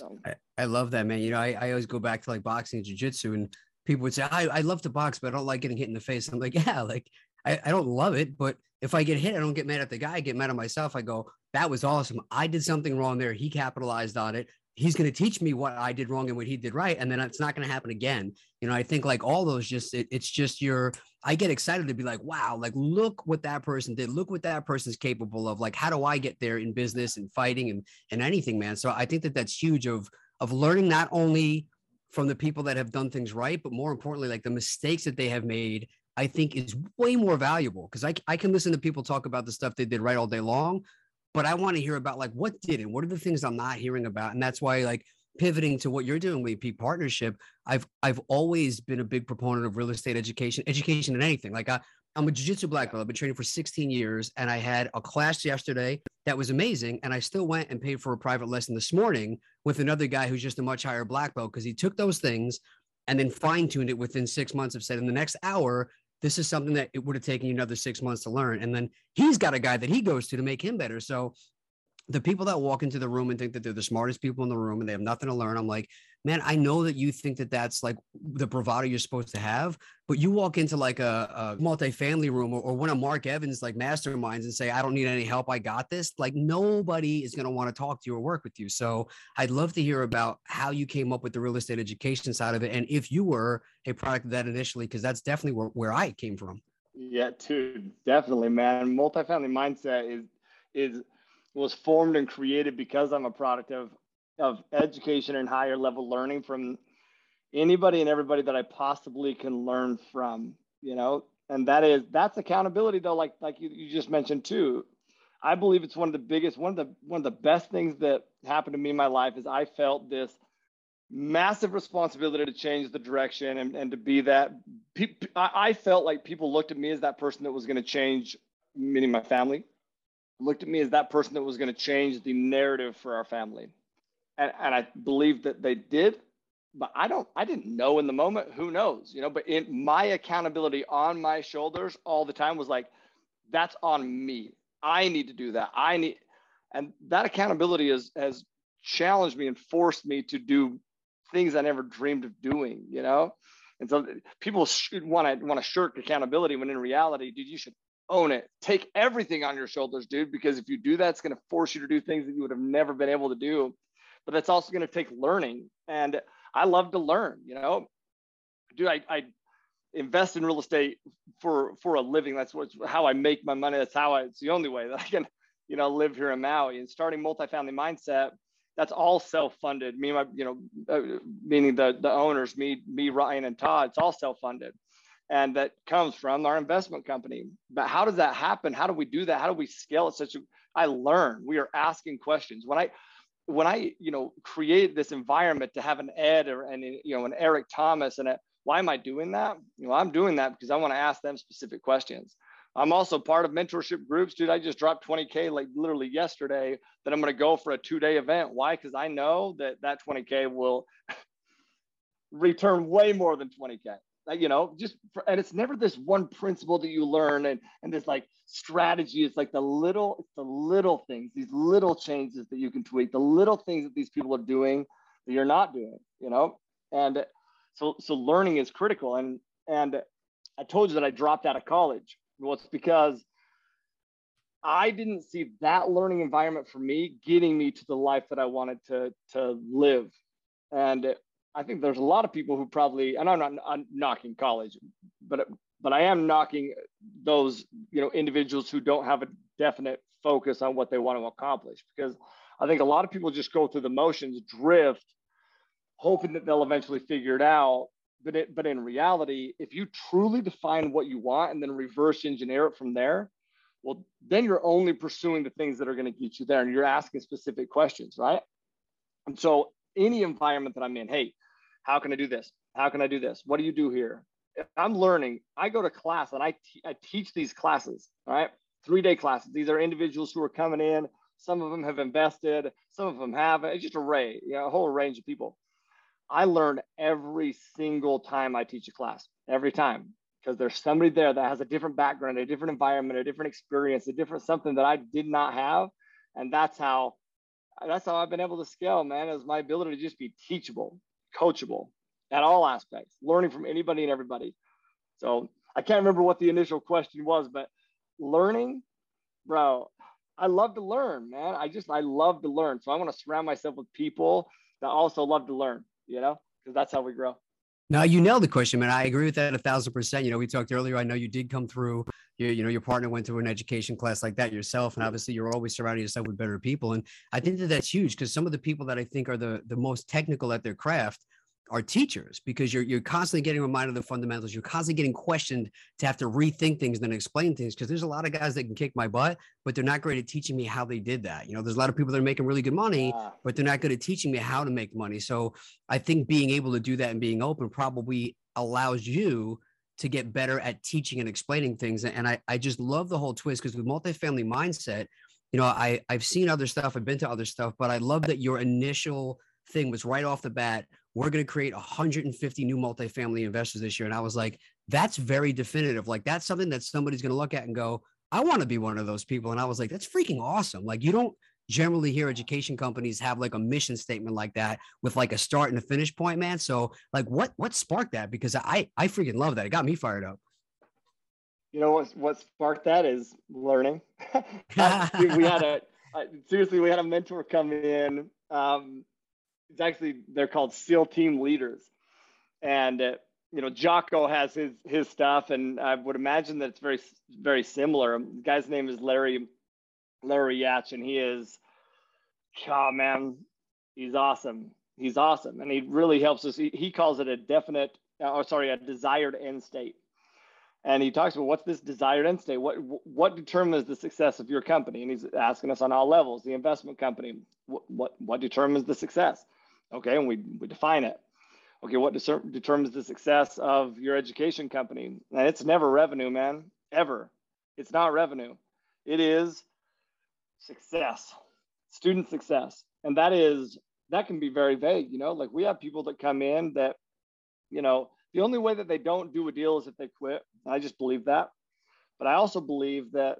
So. I love that, man. You know, I always go back to like boxing and jiu-jitsu, and people would say, I love to box, but I don't like getting hit in the face. I'm like, yeah, like I don't love it, but if I get hit, I don't get mad at the guy. I get mad at myself. I go, that was awesome. I did something wrong there. He capitalized on it. He's going to teach me what I did wrong and what he did right. And then it's not going to happen again. You know, I think like all those, just, it's just I get excited to be like, wow, like, look what that person did. Look what that person's capable of. Like, how do I get there in business and fighting and anything, man? So I think that's huge of learning, not only from the people that have done things right, but more importantly, like the mistakes that they have made, I think is way more valuable. Cause I can listen to people talk about the stuff they did right all day long, but I want to hear about like what didn't, what are the things I'm not hearing about? And that's why, like, pivoting to what you're doing with Peak Partnership, I've always been a big proponent of real estate education in anything. Like I'm a jiu-jitsu black belt. I've been training for 16 years, and I had a class yesterday that was amazing. And I still went and paid for a private lesson this morning with another guy who's just a much higher black belt, because he took those things and then fine-tuned it within 6 months of saying, in the next hour, this is something that it would have taken you another 6 months to learn. And then he's got a guy that he goes to make him better. So the people that walk into the room and think that they're the smartest people in the room and they have nothing to learn, I'm like, man, I know that you think that that's like the bravado you're supposed to have, but you walk into like a multifamily room or one of Mark Evans' like masterminds and say, I don't need any help, I got this. Like, nobody is going to want to talk to you or work with you. So I'd love to hear about how you came up with the real estate education side of it, and if you were a product of that initially, because that's definitely where I came from. Yeah, dude, definitely, man. Multifamily Mindset was formed and created because I'm a product of education and higher level learning from anybody and everybody that I possibly can learn from, you know. And that's accountability, though, like you just mentioned too. I believe it's one of the best things that happened to me in my life is I felt this massive responsibility to change the direction and to be that. I felt like people looked at me as that person that was going to change, meaning my family, looked at me as that person that was going to change the narrative for our family. And I believe that they did, but I didn't know in the moment, who knows, you know, but in my accountability on my shoulders all the time was like, that's on me. I need to do that. And that accountability has challenged me and forced me to do things I never dreamed of doing, you know? And so people should want to shirk accountability, when in reality, dude, you should own it. Take everything on your shoulders, dude, because if you do that, it's going to force you to do things that you would have never been able to do. But that's also going to take learning. And I love to learn, you know, dude, I invest in real estate for a living. That's how I make my money. That's how it's the only way that I can, you know, live here in Maui. And starting Multifamily Mindset That's all self-funded. Me, and my, meaning the owners, me, Ryan, and Todd. It's all self-funded, and that comes from our investment company. But how does that happen? How do we do that? How do we scale it? I learn. We are asking questions. When I created this environment to have an Ed or an Eric Thomas, and why am I doing that? I'm doing that because I want to ask them specific questions. I'm also part of mentorship groups, dude. I just dropped $20K like literally yesterday that I'm going to go for a 2-day event. Why? Because I know that $20K will return way more than $20K. And it's never this one principle that you learn and this like strategy. It's like the little things, these little changes that you can tweak, the little things that these people are doing that you're not doing, And so learning is critical. And I told you that I dropped out of college. Well, it's because I didn't see that learning environment for me getting me to the life that I wanted to live. And I think there's a lot of people who probably, and I'm not knocking college, but I am knocking those, individuals who don't have a definite focus on what they want to accomplish, because I think a lot of people just go through the motions, drift, hoping that they'll eventually figure it out. But in reality, if you truly define what you want and then reverse engineer it from there, well, then you're only pursuing the things that are going to get you there, and you're asking specific questions, right? And so any environment that I'm in, hey, how can I do this? How can I do this? What do you do here? I'm learning. I go to class and I teach these classes, right? 3-day classes. These are individuals who are coming in. Some of them have invested. Some of them haven't. It's just a whole range of people. I learn every single time I teach a class, every time, because there's somebody there that has a different background, a different environment, a different experience, a different something that I did not have. And that's how I've been able to scale, man, is my ability to just be teachable, coachable at all aspects, learning from anybody and everybody. So I can't remember what the initial question was, but learning, bro, I love to learn, man. I love to learn. So I want to surround myself with people that also love to learn. Because that's how we grow. Now, you nailed the question, man. I agree with that 1,000%. We talked earlier. I know you did come through, your partner went through an education class like that yourself. And obviously you're always surrounding yourself with better people. And I think that that's huge, because some of the people that I think are the most technical at their craft are teachers, because you're constantly getting reminded of the fundamentals. You're constantly getting questioned to have to rethink things and then explain things, because there's a lot of guys that can kick my butt, but they're not great at teaching me how they did that. There's a lot of people that are making really good money, but they're not good at teaching me how to make money. So I think being able to do that and being open probably allows you to get better at teaching and explaining things. And I just love the whole twist, because with multifamily mindset, I've seen other stuff, I've been to other stuff, but I love that your initial thing was right off the bat, we're going to create 150 new multifamily investors this year. And I was like, that's very definitive. Like, that's something that somebody's going to look at and go, I want to be one of those people. And I was like, that's freaking awesome. Like, you don't generally hear education companies have like a mission statement like that with like a start and a finish point, man. So like what sparked that? Because I freaking love that. It got me fired up. What sparked that is learning. We had a mentor come in, it's actually, they're called SEAL Team Leaders. And, Jocko has his stuff. And I would imagine that it's very, very similar. The guy's name is Larry Yatch. And he is, he's awesome. He's awesome. And he really helps us. He calls it a desired end state. And he talks about, what's this desired end state? What determines the success of your company? And he's asking us on all levels, the investment company, what determines the success? Okay, and we define it. Okay, what determines the success of your education company? And it's never revenue, man, ever. It's not revenue. It is success, student success. And that can be very vague, like we have people that come in that, the only way that they don't do a deal is if they quit. I just believe that. But I also believe that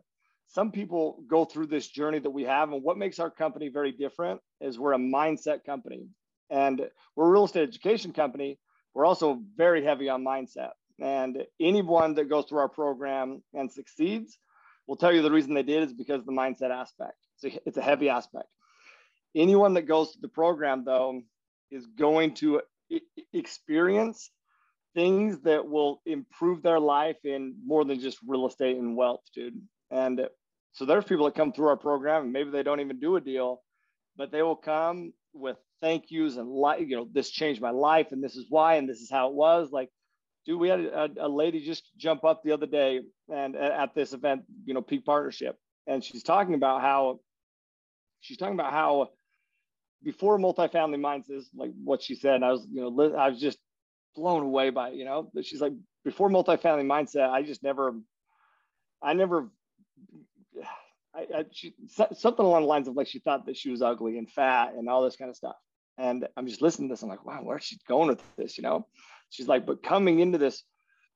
some people go through this journey that we have. And what makes our company very different is we're a mindset company. And we're a real estate education company. We're also very heavy on mindset. And anyone that goes through our program and succeeds will tell you the reason they did is because of the mindset aspect. It's a heavy aspect. Anyone that goes to the program, though, is going to experience things that will improve their life in more than just real estate and wealth, dude. And so there's people that come through our program and maybe they don't even do a deal, but they will come with thank yous and like, you know, this changed my life and this is why, and this is how it was. Like, dude, we had a lady just jump up the other day and at this event, you know, Peak Partnership. And she's talking about how before Multifamily Mindset, like what she said, and I was, you know, I was just blown away by it, you know, but she's like, before Multifamily Mindset, I something along the lines of like, she thought that she was ugly and fat and all this kind of stuff. And I'm just listening to this. I'm like, wow, where's she going with this? You know, she's like, but coming into this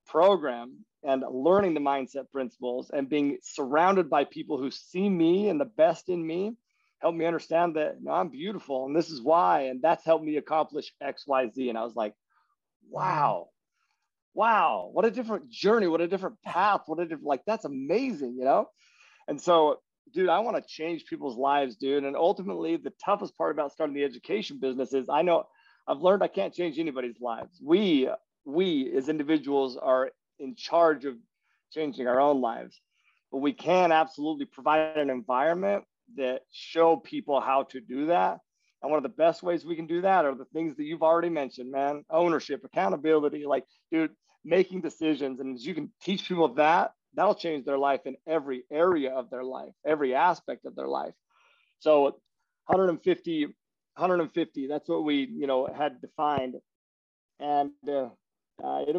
program and learning the mindset principles and being surrounded by people who see me and the best in me helped me understand that, no, I'm beautiful and this is why. And that's helped me accomplish X, Y, Z. And I was like, wow, what a different journey, what a different path, that's amazing, you know? And so, dude, I want to change people's lives, dude. And ultimately, the toughest part about starting the education business is I've learned I can't change anybody's lives. We as individuals are in charge of changing our own lives, but we can absolutely provide an environment that show people how to do that. And one of the best ways we can do that are the things that you've already mentioned, man: ownership, accountability, like, dude, making decisions. And as you can teach people that, that'll change their life in every area of their life, every aspect of their life. So 150, that's what we, you know, had defined. And it'll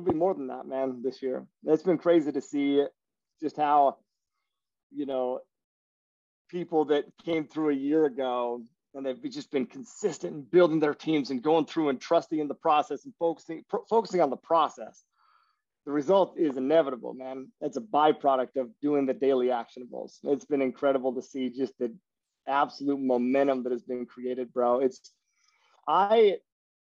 be more than that, man, this year. It's been crazy to see just how, you know, people that came through a year ago, and they've just been consistent in building their teams and going through and trusting in the process and focusing on the process. The result is inevitable, man. It's a byproduct of doing the daily actionables. It's been incredible to see just the absolute momentum that has been created, bro.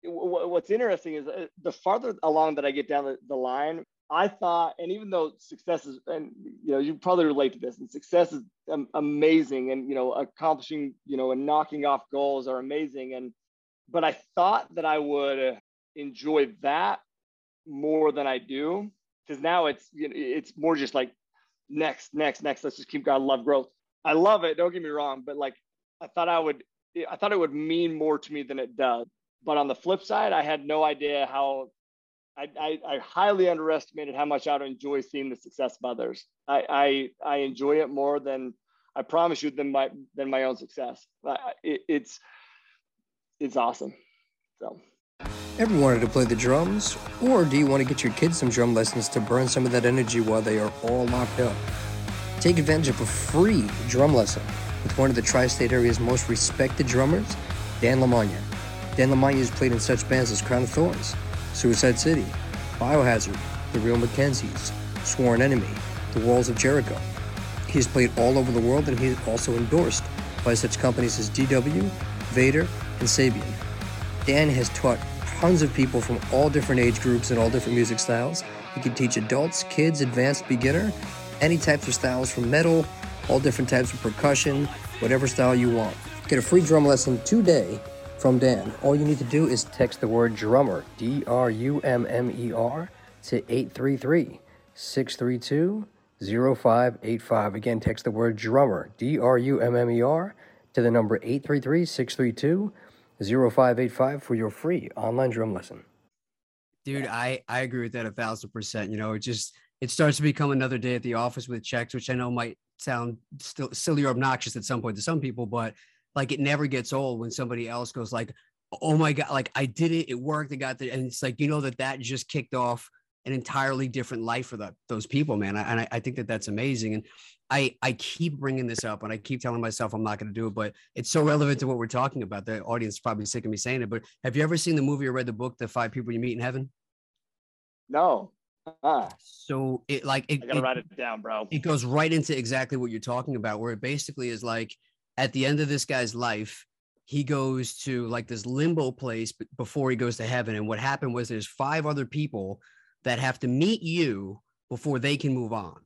What's interesting is the farther along that I get down the line, I thought, and even though success is, and you know, you probably relate to this, and success is amazing, and you know, accomplishing, you know, and knocking off goals are amazing, but I thought that I would enjoy that more than I do, because now it's, you know, it's more just like next. Let's just keep going. I love growth. I love it. Don't get me wrong, but like I thought it would mean more to me than it does. But on the flip side, I had no idea how. I highly underestimated how much I would enjoy seeing the success of others. I enjoy it more than, I promise you, than my own success. It's awesome. So. Ever wanted to play the drums? Or do you want to get your kids some drum lessons to burn some of that energy while they are all locked up? Take advantage of a free drum lesson with one of the tri-state area's most respected drummers, Dan LaMagna. Dan LaMagna has played in such bands as Crown of Thorns, Suicide City, Biohazard, The Real Mackenzies, Sworn Enemy, The Walls of Jericho. He's played all over the world, and he's also endorsed by such companies as DW, Vader, and Sabian. Dan has taught tons of people from all different age groups and all different music styles. He can teach adults, kids, advanced, beginner, any types of styles, from metal, all different types of percussion, whatever style you want. Get a free drum lesson today from Dan. All you need to do is text the word drummer, DRUMMER, to 833-632-0585. Again, text the word drummer, DRUMMER, to the number 833-632-0585 for your free online drum lesson. Dude, I agree with that 1,000%. You know, it starts to become another day at the office with checks, which I know might sound still silly or obnoxious at some point to some people, but like, it never gets old when somebody else goes like, oh my God, like, I did it. It worked. I got there. And it's like, you know, that just kicked off an entirely different life for those people, man. And I think that's amazing. And I keep bringing this up, and I keep telling myself I'm not going to do it, but it's so relevant to what we're talking about. The audience is probably sick of me saying it, but have you ever seen the movie or read the book, The 5 People You Meet in Heaven? No. So I got to write it down, bro. It goes right into exactly what you're talking about, where it basically is like, at the end of this guy's life, he goes to like this limbo place before he goes to heaven. And what happened was there's 5 other people that have to meet you before they can move on.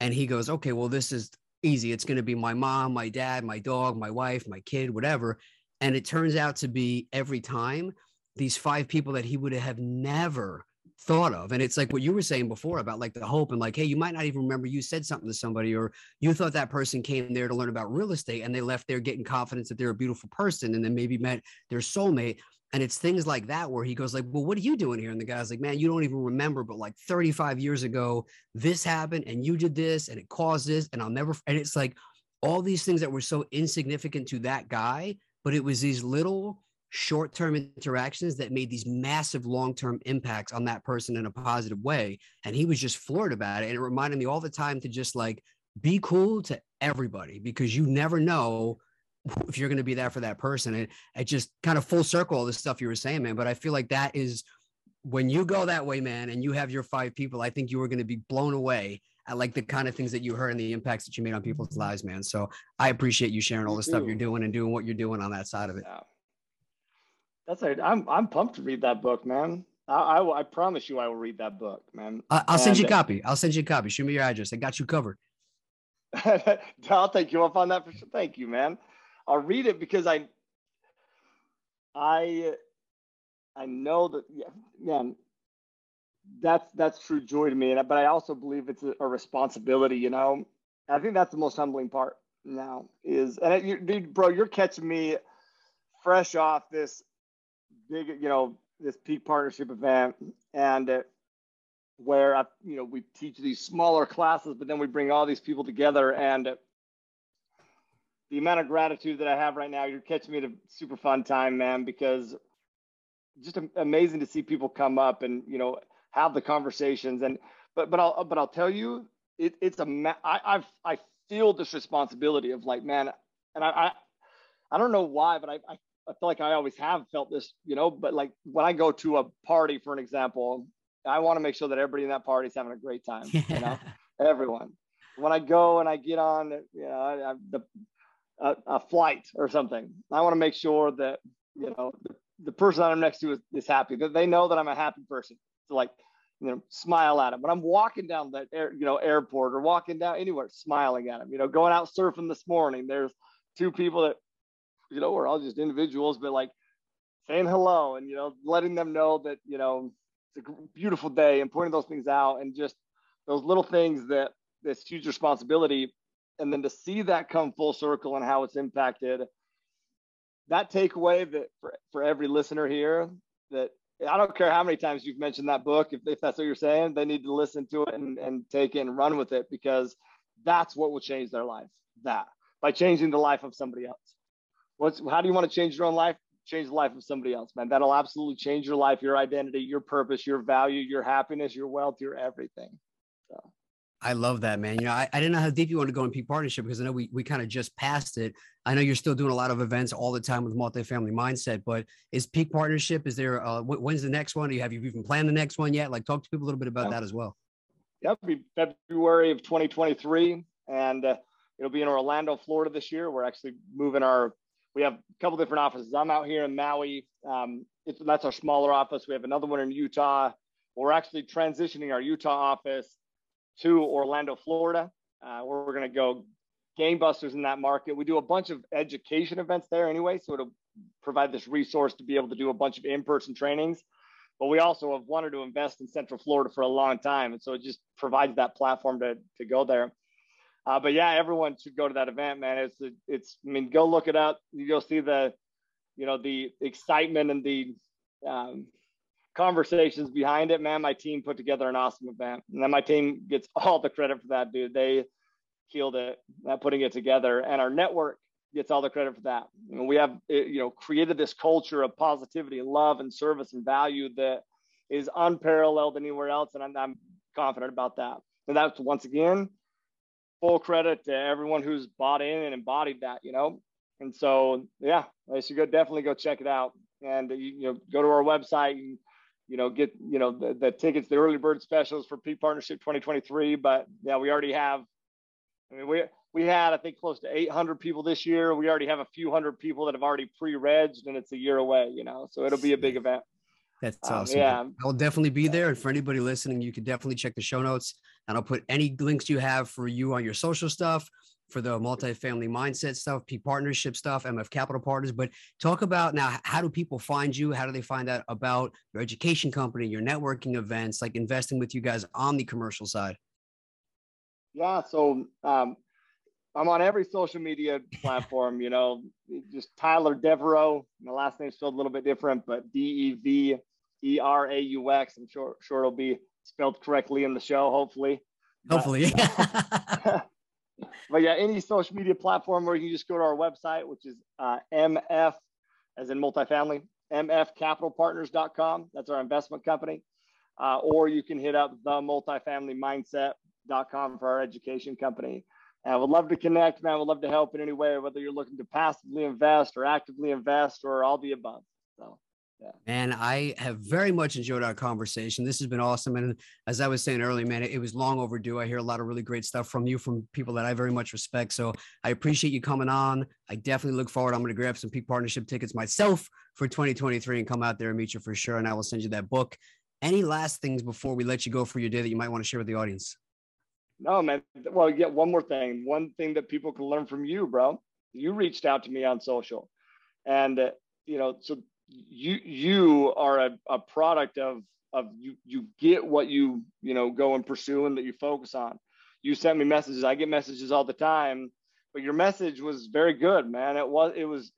And he goes, okay, well, this is easy. It's going to be my mom, my dad, my dog, my wife, my kid, whatever. And it turns out to be, every time, these 5 people that he would have never thought of. And it's like what you were saying before about like the hope and like, hey, you might not even remember you said something to somebody, or you thought that person came there to learn about real estate and they left there getting confidence that they're a beautiful person and then maybe met their soulmate. And it's things like that where he goes like, well, what are you doing here? And the guy's like, man, you don't even remember, but like 35 years ago, this happened and you did this and it caused this and I'll never. And it's like all these things that were so insignificant to that guy, but it was these little short-term interactions that made these massive long-term impacts on that person in a positive way. And he was just floored about it. And it reminded me all the time to just like, be cool to everybody, because you never know if you're going to be there for that person. And it just kind of full circle, all the stuff you were saying, man. But I feel like that is when you go that way, man, and you have your five people, I think you are going to be blown away at like the kind of things that you heard and the impacts that you made on people's lives, man. So I appreciate you sharing all the stuff you're doing and doing what you're doing on that side of it. Yeah. I'm pumped to read that book, man. I promise you I will read that book, man. I'll send you a copy. Shoot me your address. I got you covered. I'll take you up on that for sure. Thank you, man. I'll read it because I know that, yeah, man, that's true joy to me. But I also believe it's a responsibility, you know. I think that's the most humbling part now is, and dude, bro, you're catching me fresh off this big, you know, this Peak Partnership event, and where I, you know, we teach these smaller classes, but then we bring all these people together, and the amount of gratitude that I have right now, you're catching me at a super fun time, man, because just amazing to see people come up and, you know, have the conversations. And but I'll tell you, it's I feel this responsibility of like, man, and I don't know why, but I feel like I always have felt this, you know, but like when I go to a party, for an example, I want to make sure that everybody in that party is having a great time, you know, everyone. When I go and I get on, you know, a flight or something, I want to make sure that, you know, the person that I'm next to is happy, that they know that I'm a happy person, to like, you know, smile at them. When I'm walking down the airport or walking down anywhere, smiling at them, you know, going out surfing this morning, there's two people that, you know, we're all just individuals, but like saying hello and, you know, letting them know that, you know, it's a beautiful day and pointing those things out, and just those little things that this huge responsibility. And then to see that come full circle and how it's impacted that takeaway, that for every listener here, that I don't care how many times you've mentioned that book. If that's what you're saying, they need to listen to it and take it and run with it, because that's what will change their life. That by changing the life of somebody else. How do you want to change your own life? Change the life of somebody else, man. That'll absolutely change your life, your identity, your purpose, your value, your happiness, your wealth, your everything. So. I love that, man. You know, I didn't know how deep you want to go in Peak Partnership, because I know we kind of just passed it. I know you're still doing a lot of events all the time with Multifamily Mindset, but is Peak Partnership, is there, when's the next one? Have you even planned the next one yet? Like, talk to people a little bit about that as well. Yeah, it'll be February of 2023, and it'll be in Orlando, Florida this year. We're actually moving we have a couple different offices. I'm out here in Maui. That's our smaller office. We have another one in Utah. We're actually transitioning our Utah office to Orlando, Florida, where we're going to go gangbusters in that market. We do a bunch of education events there anyway, so it'll provide this resource to be able to do a bunch of in-person trainings. But we also have wanted to invest in Central Florida for a long time, and so it just provides that platform to go there. But yeah, everyone should go to that event, man. I mean, go look it up. You'll see the excitement and the conversations behind it, man. My team put together an awesome event, and then my team gets all the credit for that, dude. They killed it putting it together, and our network gets all the credit for that. And we have, you know, created this culture of positivity, love, and service and value that is unparalleled anywhere else, and I'm confident about that. And that's, once again, full credit to everyone who's bought in and embodied that, you know? And so, yeah, I should definitely go check it out. And, you know, go to our website and, you know, get, you know, the tickets, the early bird specials for Peak Partnership 2023. But yeah, we already have, I mean, we had, I think, close to 800 people this year. We already have a few hundred people that have already pre-regged, and it's a year away, you know, so it'll be a big event. That's awesome. Yeah, I'll definitely be there. And for anybody listening, you can definitely check the show notes, and I'll put any links you have for you on your social stuff. for the multifamily mindset stuff, Peak Partnership stuff, MF Capital Partners. But talk about now, how do people find you? How do they find out about your education company, your networking events, like investing with you guys on the commercial side? Yeah, so I'm on every social media platform, you know, just Tyler Deveraux. My last name's spelled a little bit different, but D-E-V-E-R-A-U-X. I'm sure it'll be spelled correctly in the show, hopefully. Hopefully. But yeah, any social media platform, where you can just go to our website, which is MF, as in multifamily, mfcapitalpartners.com. That's our investment company. Or you can hit up themultifamilymindset.com for our education company. And I would love to connect, man. I would love to help in any way, whether you're looking to passively invest or actively invest or all the above. So. Yeah. Man, I have very much enjoyed our conversation. This has been awesome. And as I was saying earlier, man, it was long overdue. I hear a lot of really great stuff from you, from people that I very much respect. So I appreciate you coming on. I definitely look forward. I'm going to grab some Peak Partnership tickets myself for 2023 and come out there and meet you for sure. And I will send you that book. Any last things before we let you go for your day that you might want to share with the audience? No, man. Well, yeah, one more thing. One thing that people can learn from you, bro. You reached out to me on social. And, you know, so you are a product of you get what you know, go and pursue and that you focus on. You sent me messages. I get messages all the time, but your message was very good, man. It was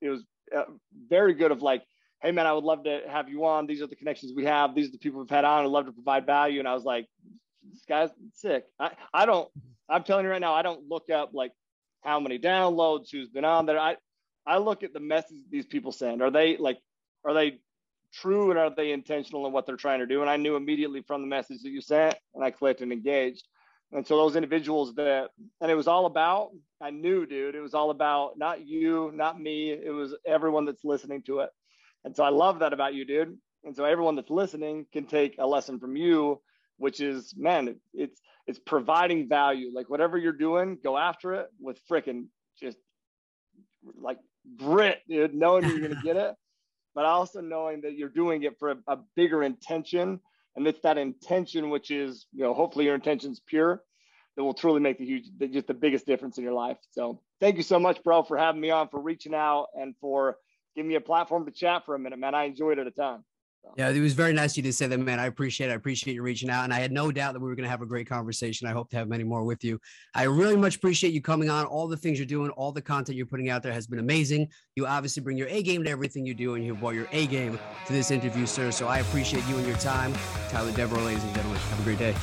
very good of like, hey man, I would love to have you on. These are the connections we have. These are the people we've had on. I'd love to provide value. And I was like, this guy's sick. I'm telling you right now, I don't look up like how many downloads, who's been on there. I look at the messages these people send. Are they true and are they intentional in what they're trying to do? And I knew immediately from the message that you sent, and I clicked and engaged. And so those individuals and it was all about, I knew, dude, it was all about not you, not me. It was everyone that's listening to it. And so I love that about you, dude. And so everyone that's listening can take a lesson from you, which is, man, it's providing value. Like whatever you're doing, go after it with freaking just like grit, dude, knowing you're going to get it. But also knowing that you're doing it for a bigger intention. And it's that intention, which is, you know, hopefully your intention's pure, that will truly make the biggest difference in your life. So thank you so much, bro, for having me on, for reaching out, and for giving me a platform to chat for a minute, man. I enjoyed it a ton. So. Yeah, it was very nice of you to say that, man. I appreciate you reaching out. And I had no doubt that we were going to have a great conversation. I hope to have many more with you. I really much appreciate you coming on. All the things you're doing, all the content you're putting out there has been amazing. You obviously bring your A-game to everything you do, and you brought your A-game to this interview, sir. So I appreciate you and your time. Tyler Deveraux, ladies and gentlemen. Have a great day.